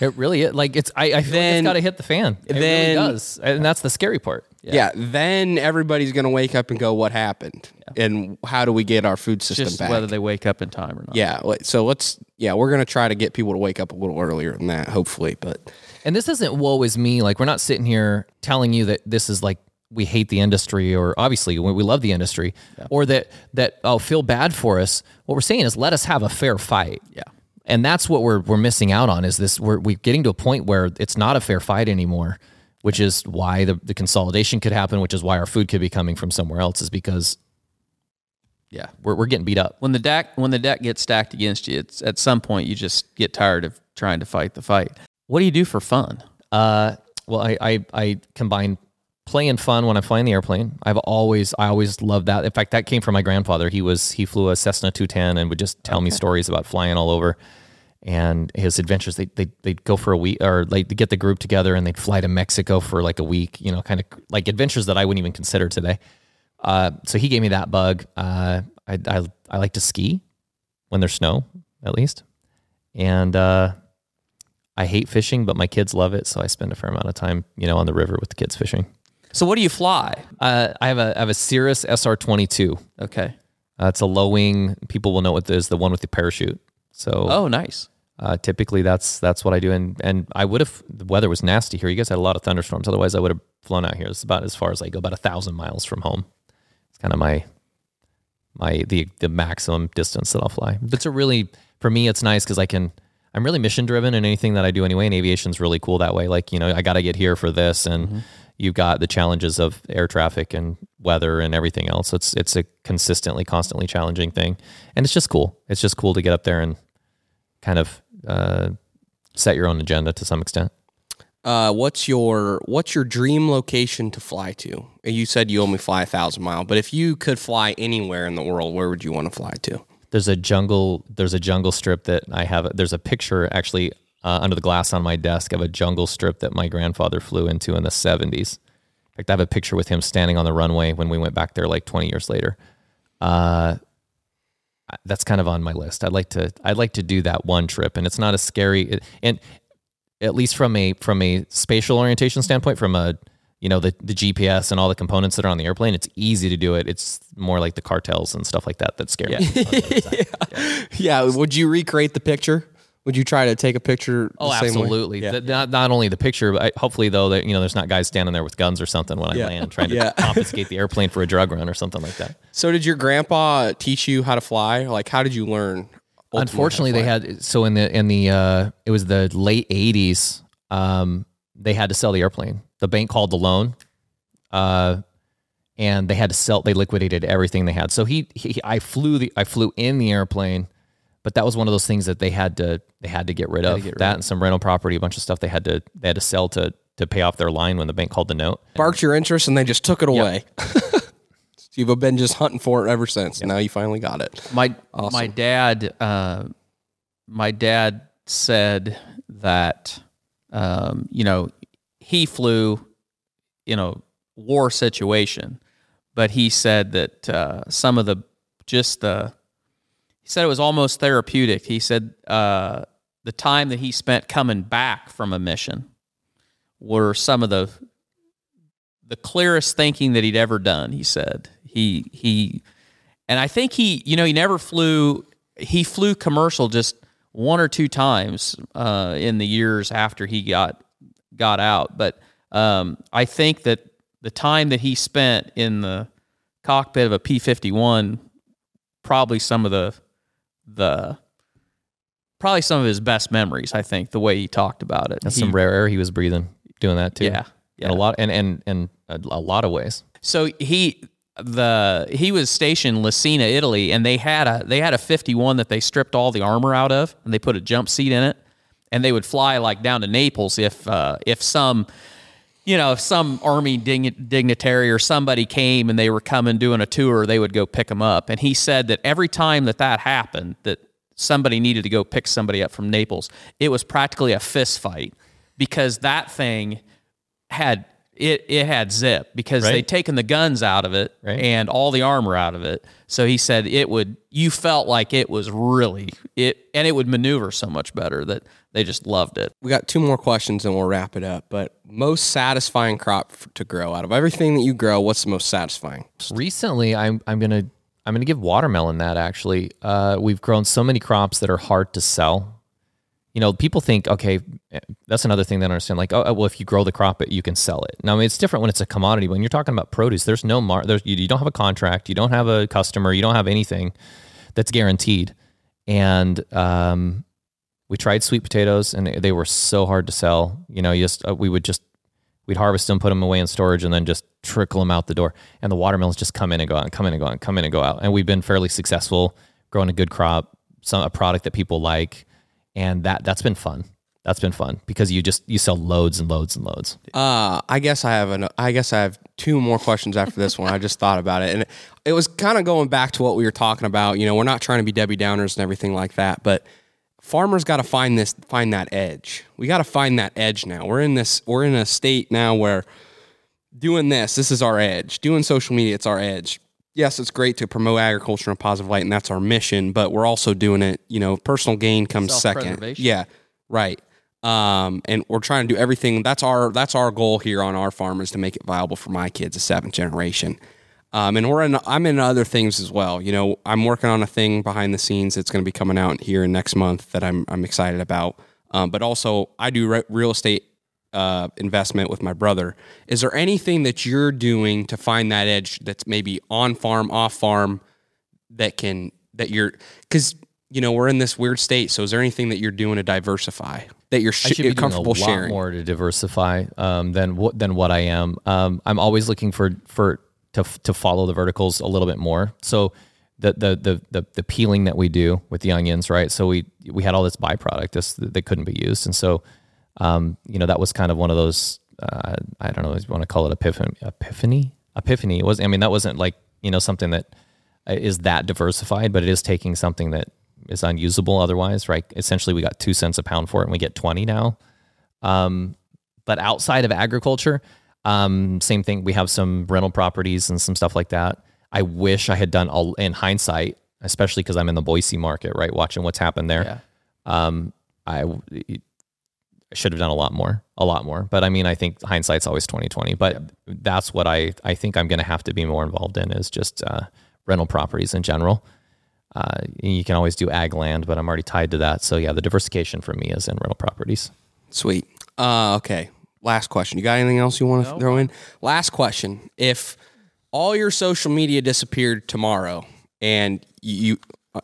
It really is. Like, it's, I, I feel then, like it's got to hit the fan. It then, really does, and that's the scary part. Yeah, yeah then everybody's going to wake up and go, what happened? Yeah. And how do we get our food system Just back? Whether they wake up in time or not. Yeah, so let's, yeah, we're going to try to get people to wake up a little earlier than that, hopefully. But And this isn't woe is me. Like, we're not sitting here telling you that this is like, we hate the industry, or obviously we love the industry, yeah. or that, that, oh, feel bad for us. What we're saying is, let us have a fair fight. Yeah. And that's what we're we're missing out on is this, we're, we're getting to a point where it's not a fair fight anymore. Which is why the, the consolidation could happen, which is why our food could be coming from somewhere else, is because, yeah, we're we're getting beat up. When the deck when the deck gets stacked against you, it's at some point you just get tired of trying to fight the fight. What do you do for fun? Uh, well, I, I I combine play and fun when I'm flying the airplane. I've always I always loved that. In fact, that came from my grandfather. He was he flew a Cessna two ten and would just tell okay. me stories about flying all over. And his adventures, they they they'd go for a week, or like to get the group together, and they'd fly to Mexico for like a week, you know, kind of like adventures that I wouldn't even consider today. Uh, so he gave me that bug. Uh, I, I I like to ski when there's snow, at least, and uh, I hate fishing, but my kids love it, so I spend a fair amount of time, you know, on the river with the kids fishing. So what do you fly? Uh, I have a I have a Cirrus S R twenty-two. Okay, uh, it's a low wing. People will know what it is, the one with the parachute. So oh, nice. Uh, typically that's, that's what I do. And, and I would have, the weather was nasty here. You guys had a lot of thunderstorms. Otherwise I would have flown out here. It's about as far as I go, about a thousand miles from home. It's kind of my, my, the, the maximum distance that I'll fly. But it's a really, for me, it's nice. Cause I can, I'm really mission driven in anything that I do anyway. And aviation's really cool that way. Like, you know, I got to get here for this. And mm-hmm. you've got the challenges of air traffic and weather and everything else. It's, it's a consistently, constantly challenging thing. And it's just cool. It's just cool to get up there and kind of, Uh, set your own agenda to some extent. Uh, what's your what's your dream location to fly to? You said you only fly a thousand mile, but if you could fly anywhere in the world, where would you want to fly to? There's a jungle. There's a jungle strip that I have. There's a picture actually uh, under the glass on my desk of a jungle strip that my grandfather flew into in the seventies. In fact, I have a picture with him standing on the runway when we went back there like twenty years later. Uh, That's kind of on my list. I'd like to. I'd like to do that one trip, and it's not as scary. And at least from a from a spatial orientation standpoint, from a you know the, the G P S and all the components that are on the airplane, it's easy to do it. It's more like the cartels and stuff like that that scare yeah. me. yeah. yeah. Would you recreate the picture? Would you try to take a picture? The oh, same absolutely. Way? Yeah. Not not only the picture, but I, hopefully though that you know there's not guys standing there with guns or something when I yeah. land trying yeah. to confiscate the airplane for a drug run or something like that. So did your grandpa teach you how to fly? Like, how did you learn? Unfortunately, they had, so in the, in the, uh, it was the late eighties. Um, they had to sell the airplane. The bank called the loan, uh, and they had to sell, they liquidated everything they had. So he, he, I flew the, I flew in the airplane, but that was one of those things that they had to, they had to get rid of get that rid. And some rental property, a bunch of stuff they had to, they had to sell to, to pay off their line when the bank called the note. Barked your interest and they just took it away. Yep. You've been just hunting for it ever since. Yeah. Now you finally got it. My awesome. my dad, uh, my dad said that um, you know he flew, you know, war situation, but he said that uh, some of the just the he said it was almost therapeutic. He said uh, the time that he spent coming back from a mission were some of the the clearest thinking that he'd ever done, he said. He he and I think he, you know, he never flew he flew commercial just one or two times uh, in the years after he got got out. But um, I think that the time that he spent in the cockpit of a P fifty-one, probably some of the the probably some of his best memories, I think, the way he talked about it. That's he, some rare air he was breathing doing that too. Yeah. Yeah. And a lot and and, and a, a lot of ways. So he the he was stationed in Lucina, Italy, and they had a they had a fifty-one that they stripped all the armor out of and they put a jump seat in it, and they would fly like down to Naples if uh, if some you know, if some army dign- dignitary or somebody came and they were coming doing a tour, they would go pick them up. And he said that every time that that happened, that somebody needed to go pick somebody up from Naples, it was practically a fist fight because that thing had it it had zip because right. they'd taken the guns out of it right. and all the armor out of it. So he said it would you felt like it was really it and it would maneuver so much better that they just loved it. We got two more questions and we'll wrap it up. But most satisfying crop f- to grow out of everything that you grow, what's the most satisfying? Recently, I'm I'm gonna I'm gonna give watermelon that actually. Uh, we've grown so many crops that are hard to sell. You know, people think, okay, that's another thing that I understand. Like, oh, well, if you grow the crop, you can sell it. Now, I mean, it's different when it's a commodity. When you're talking about produce, there's no mar- there's, you, you don't have a contract, you don't have a customer, you don't have anything that's guaranteed. And um, we tried sweet potatoes, and they were so hard to sell. You know, you just uh, we would just we'd harvest them, put them away in storage, and then just trickle them out the door. And the watermelons just come in and go out, and come in and go out, and come in and go out. And we've been fairly successful growing a good crop, some a product that people like. And that, that's been fun. That's been fun because you just, you sell loads and loads and loads. Uh, I guess I have an, I guess I have two more questions after this one. I just thought about it, and it, it was kind of going back to what we were talking about. You know, we're not trying to be Debbie Downers and everything like that, but farmers got to find this, find that edge. We got to find that edge now. We're in this, we're in a state now where doing this, this is our edge. Doing social media, it's our edge. Yes, it's great to promote agriculture in a positive light, and that's our mission, but we're also doing it, you know, personal gain comes second. Yeah, right. Um, and we're trying to do everything. That's our that's our goal here on our farm, is to make it viable for my kids, the seventh generation. Um, and we're in, I'm in other things as well. You know, I'm working on a thing behind the scenes that's going to be coming out here next month that I'm I'm excited about. Um, but also, I do re- real estate Uh, investment with my brother. Is there anything that you're doing to find that edge that's maybe on farm, off farm, that can, that you're, because, you know, we're in this weird state. So is there anything that you're doing to diversify that you're sh- I should be comfortable doing a lot sharing? More to diversify um, than what, than what I am. Um, I'm always looking for, for, to, to follow the verticals a little bit more. So the, the, the, the, the peeling that we do with the onions, right? So we, we had all this byproduct this, that couldn't be used. And so, Um, you know, that was kind of one of those, uh, I don't know if you want to call it epiphany, epiphany, epiphany. It was, I mean, that wasn't like, you know, something that is that diversified, but it is taking something that is unusable otherwise, right? Essentially we got two cents a pound for it and we get twenty now. Um, but outside of agriculture, um, same thing. We have some rental properties and some stuff like that. I wish I had done all in hindsight, especially cause I'm in the Boise market, right? Watching what's happened there. Yeah. Um, I, it, should have done a lot more, a lot more. But I mean, I think hindsight's always twenty twenty, but yep. That's what I, I think I'm going to have to be more involved in, is just uh, rental properties in general. Uh, you can always do ag land, but I'm already tied to that. So yeah, the diversification for me is in rental properties. Sweet. Uh, okay. Last question. You got anything else you want to no. throw in? Last question. If all your social media disappeared tomorrow and you, uh,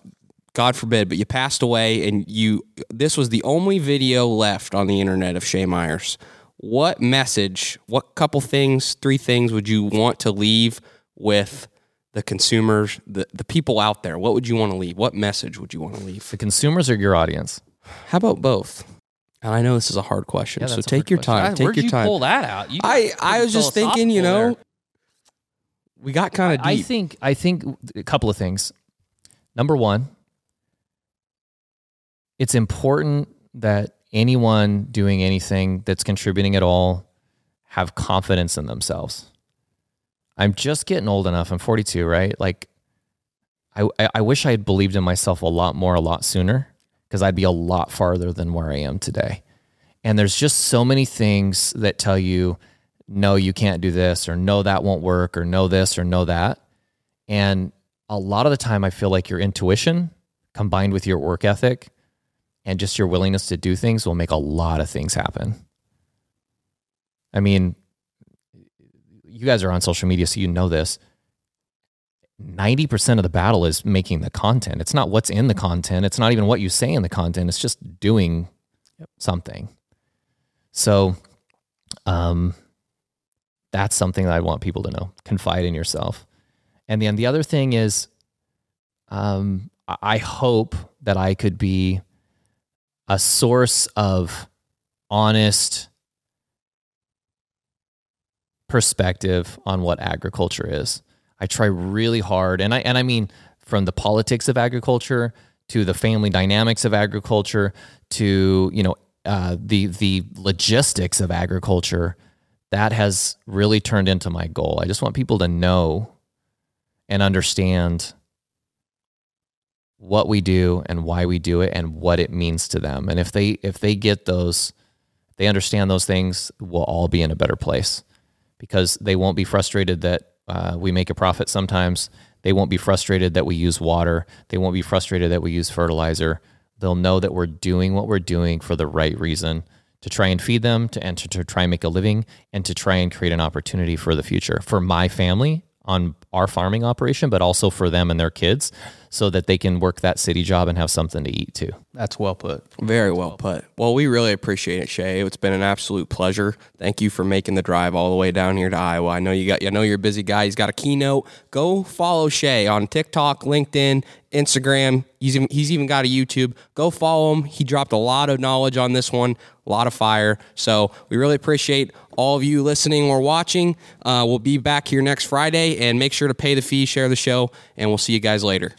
God forbid, but you passed away and you, this was the only video left on the internet of Shay Myers, what message, what couple things, three things would you want to leave with the consumers, the, the people out there? What would you want to leave? What message would you want to leave? The consumers or your audience? How about both? And I know this is a hard question, yeah, so take your question. time. I, take your you time. Where'd you pull that out? You I, I was just thinking, you know, there. we got kind of deep. I think, I think a couple of things. Number one, it's important that anyone doing anything that's contributing at all have confidence in themselves. I'm just getting old enough. I'm forty-two, right? Like I, I wish I had believed in myself a lot more, a lot sooner. because I'd be a lot farther than where I am today. And there's just so many things that tell you, no, you can't do this, or no, that won't work, or no, this, or no, that. And a lot of the time I feel like your intuition combined with your work ethic and just your willingness to do things will make a lot of things happen. I mean, you guys are on social media, so you know this. ninety percent of the battle is making the content. It's not what's in the content. It's not even what you say in the content. It's just doing yep. something. So um, that's something that I want people to know. Confide in yourself. And then the other thing is, um, I hope that I could be a source of honest perspective on what agriculture is. I try really hard, and I and I mean from the politics of agriculture to the family dynamics of agriculture to, you know, uh, the the logistics of agriculture. That has really turned into my goal. I just want people to know and understand what we do and why we do it and what it means to them. And if they if they get those, if they understand those things, we'll all be in a better place, because they won't be frustrated that Uh, we make a profit sometimes. They won't be frustrated that we use water. They won't be frustrated that we use fertilizer. They'll know that we're doing what we're doing for the right reason, to try and feed them, to and to, to try and make a living, and to try and create an opportunity for the future, for my family on our farming operation, but also for them and their kids, so that they can work that city job and have something to eat too. That's well put. Very well put. Well, we really appreciate it, Shay. It's been an absolute pleasure. Thank you for making the drive all the way down here to Iowa. I know you got, I know you're a busy guy. He's got a keynote. Go follow Shay on TikTok, LinkedIn, Instagram. He's even, he's even got a YouTube. Go follow him. He dropped a lot of knowledge on this one, a lot of fire. So we really appreciate all of you listening or watching. Uh, we'll be back here next Friday, and make sure to pay the fee, share the show, and we'll see you guys later.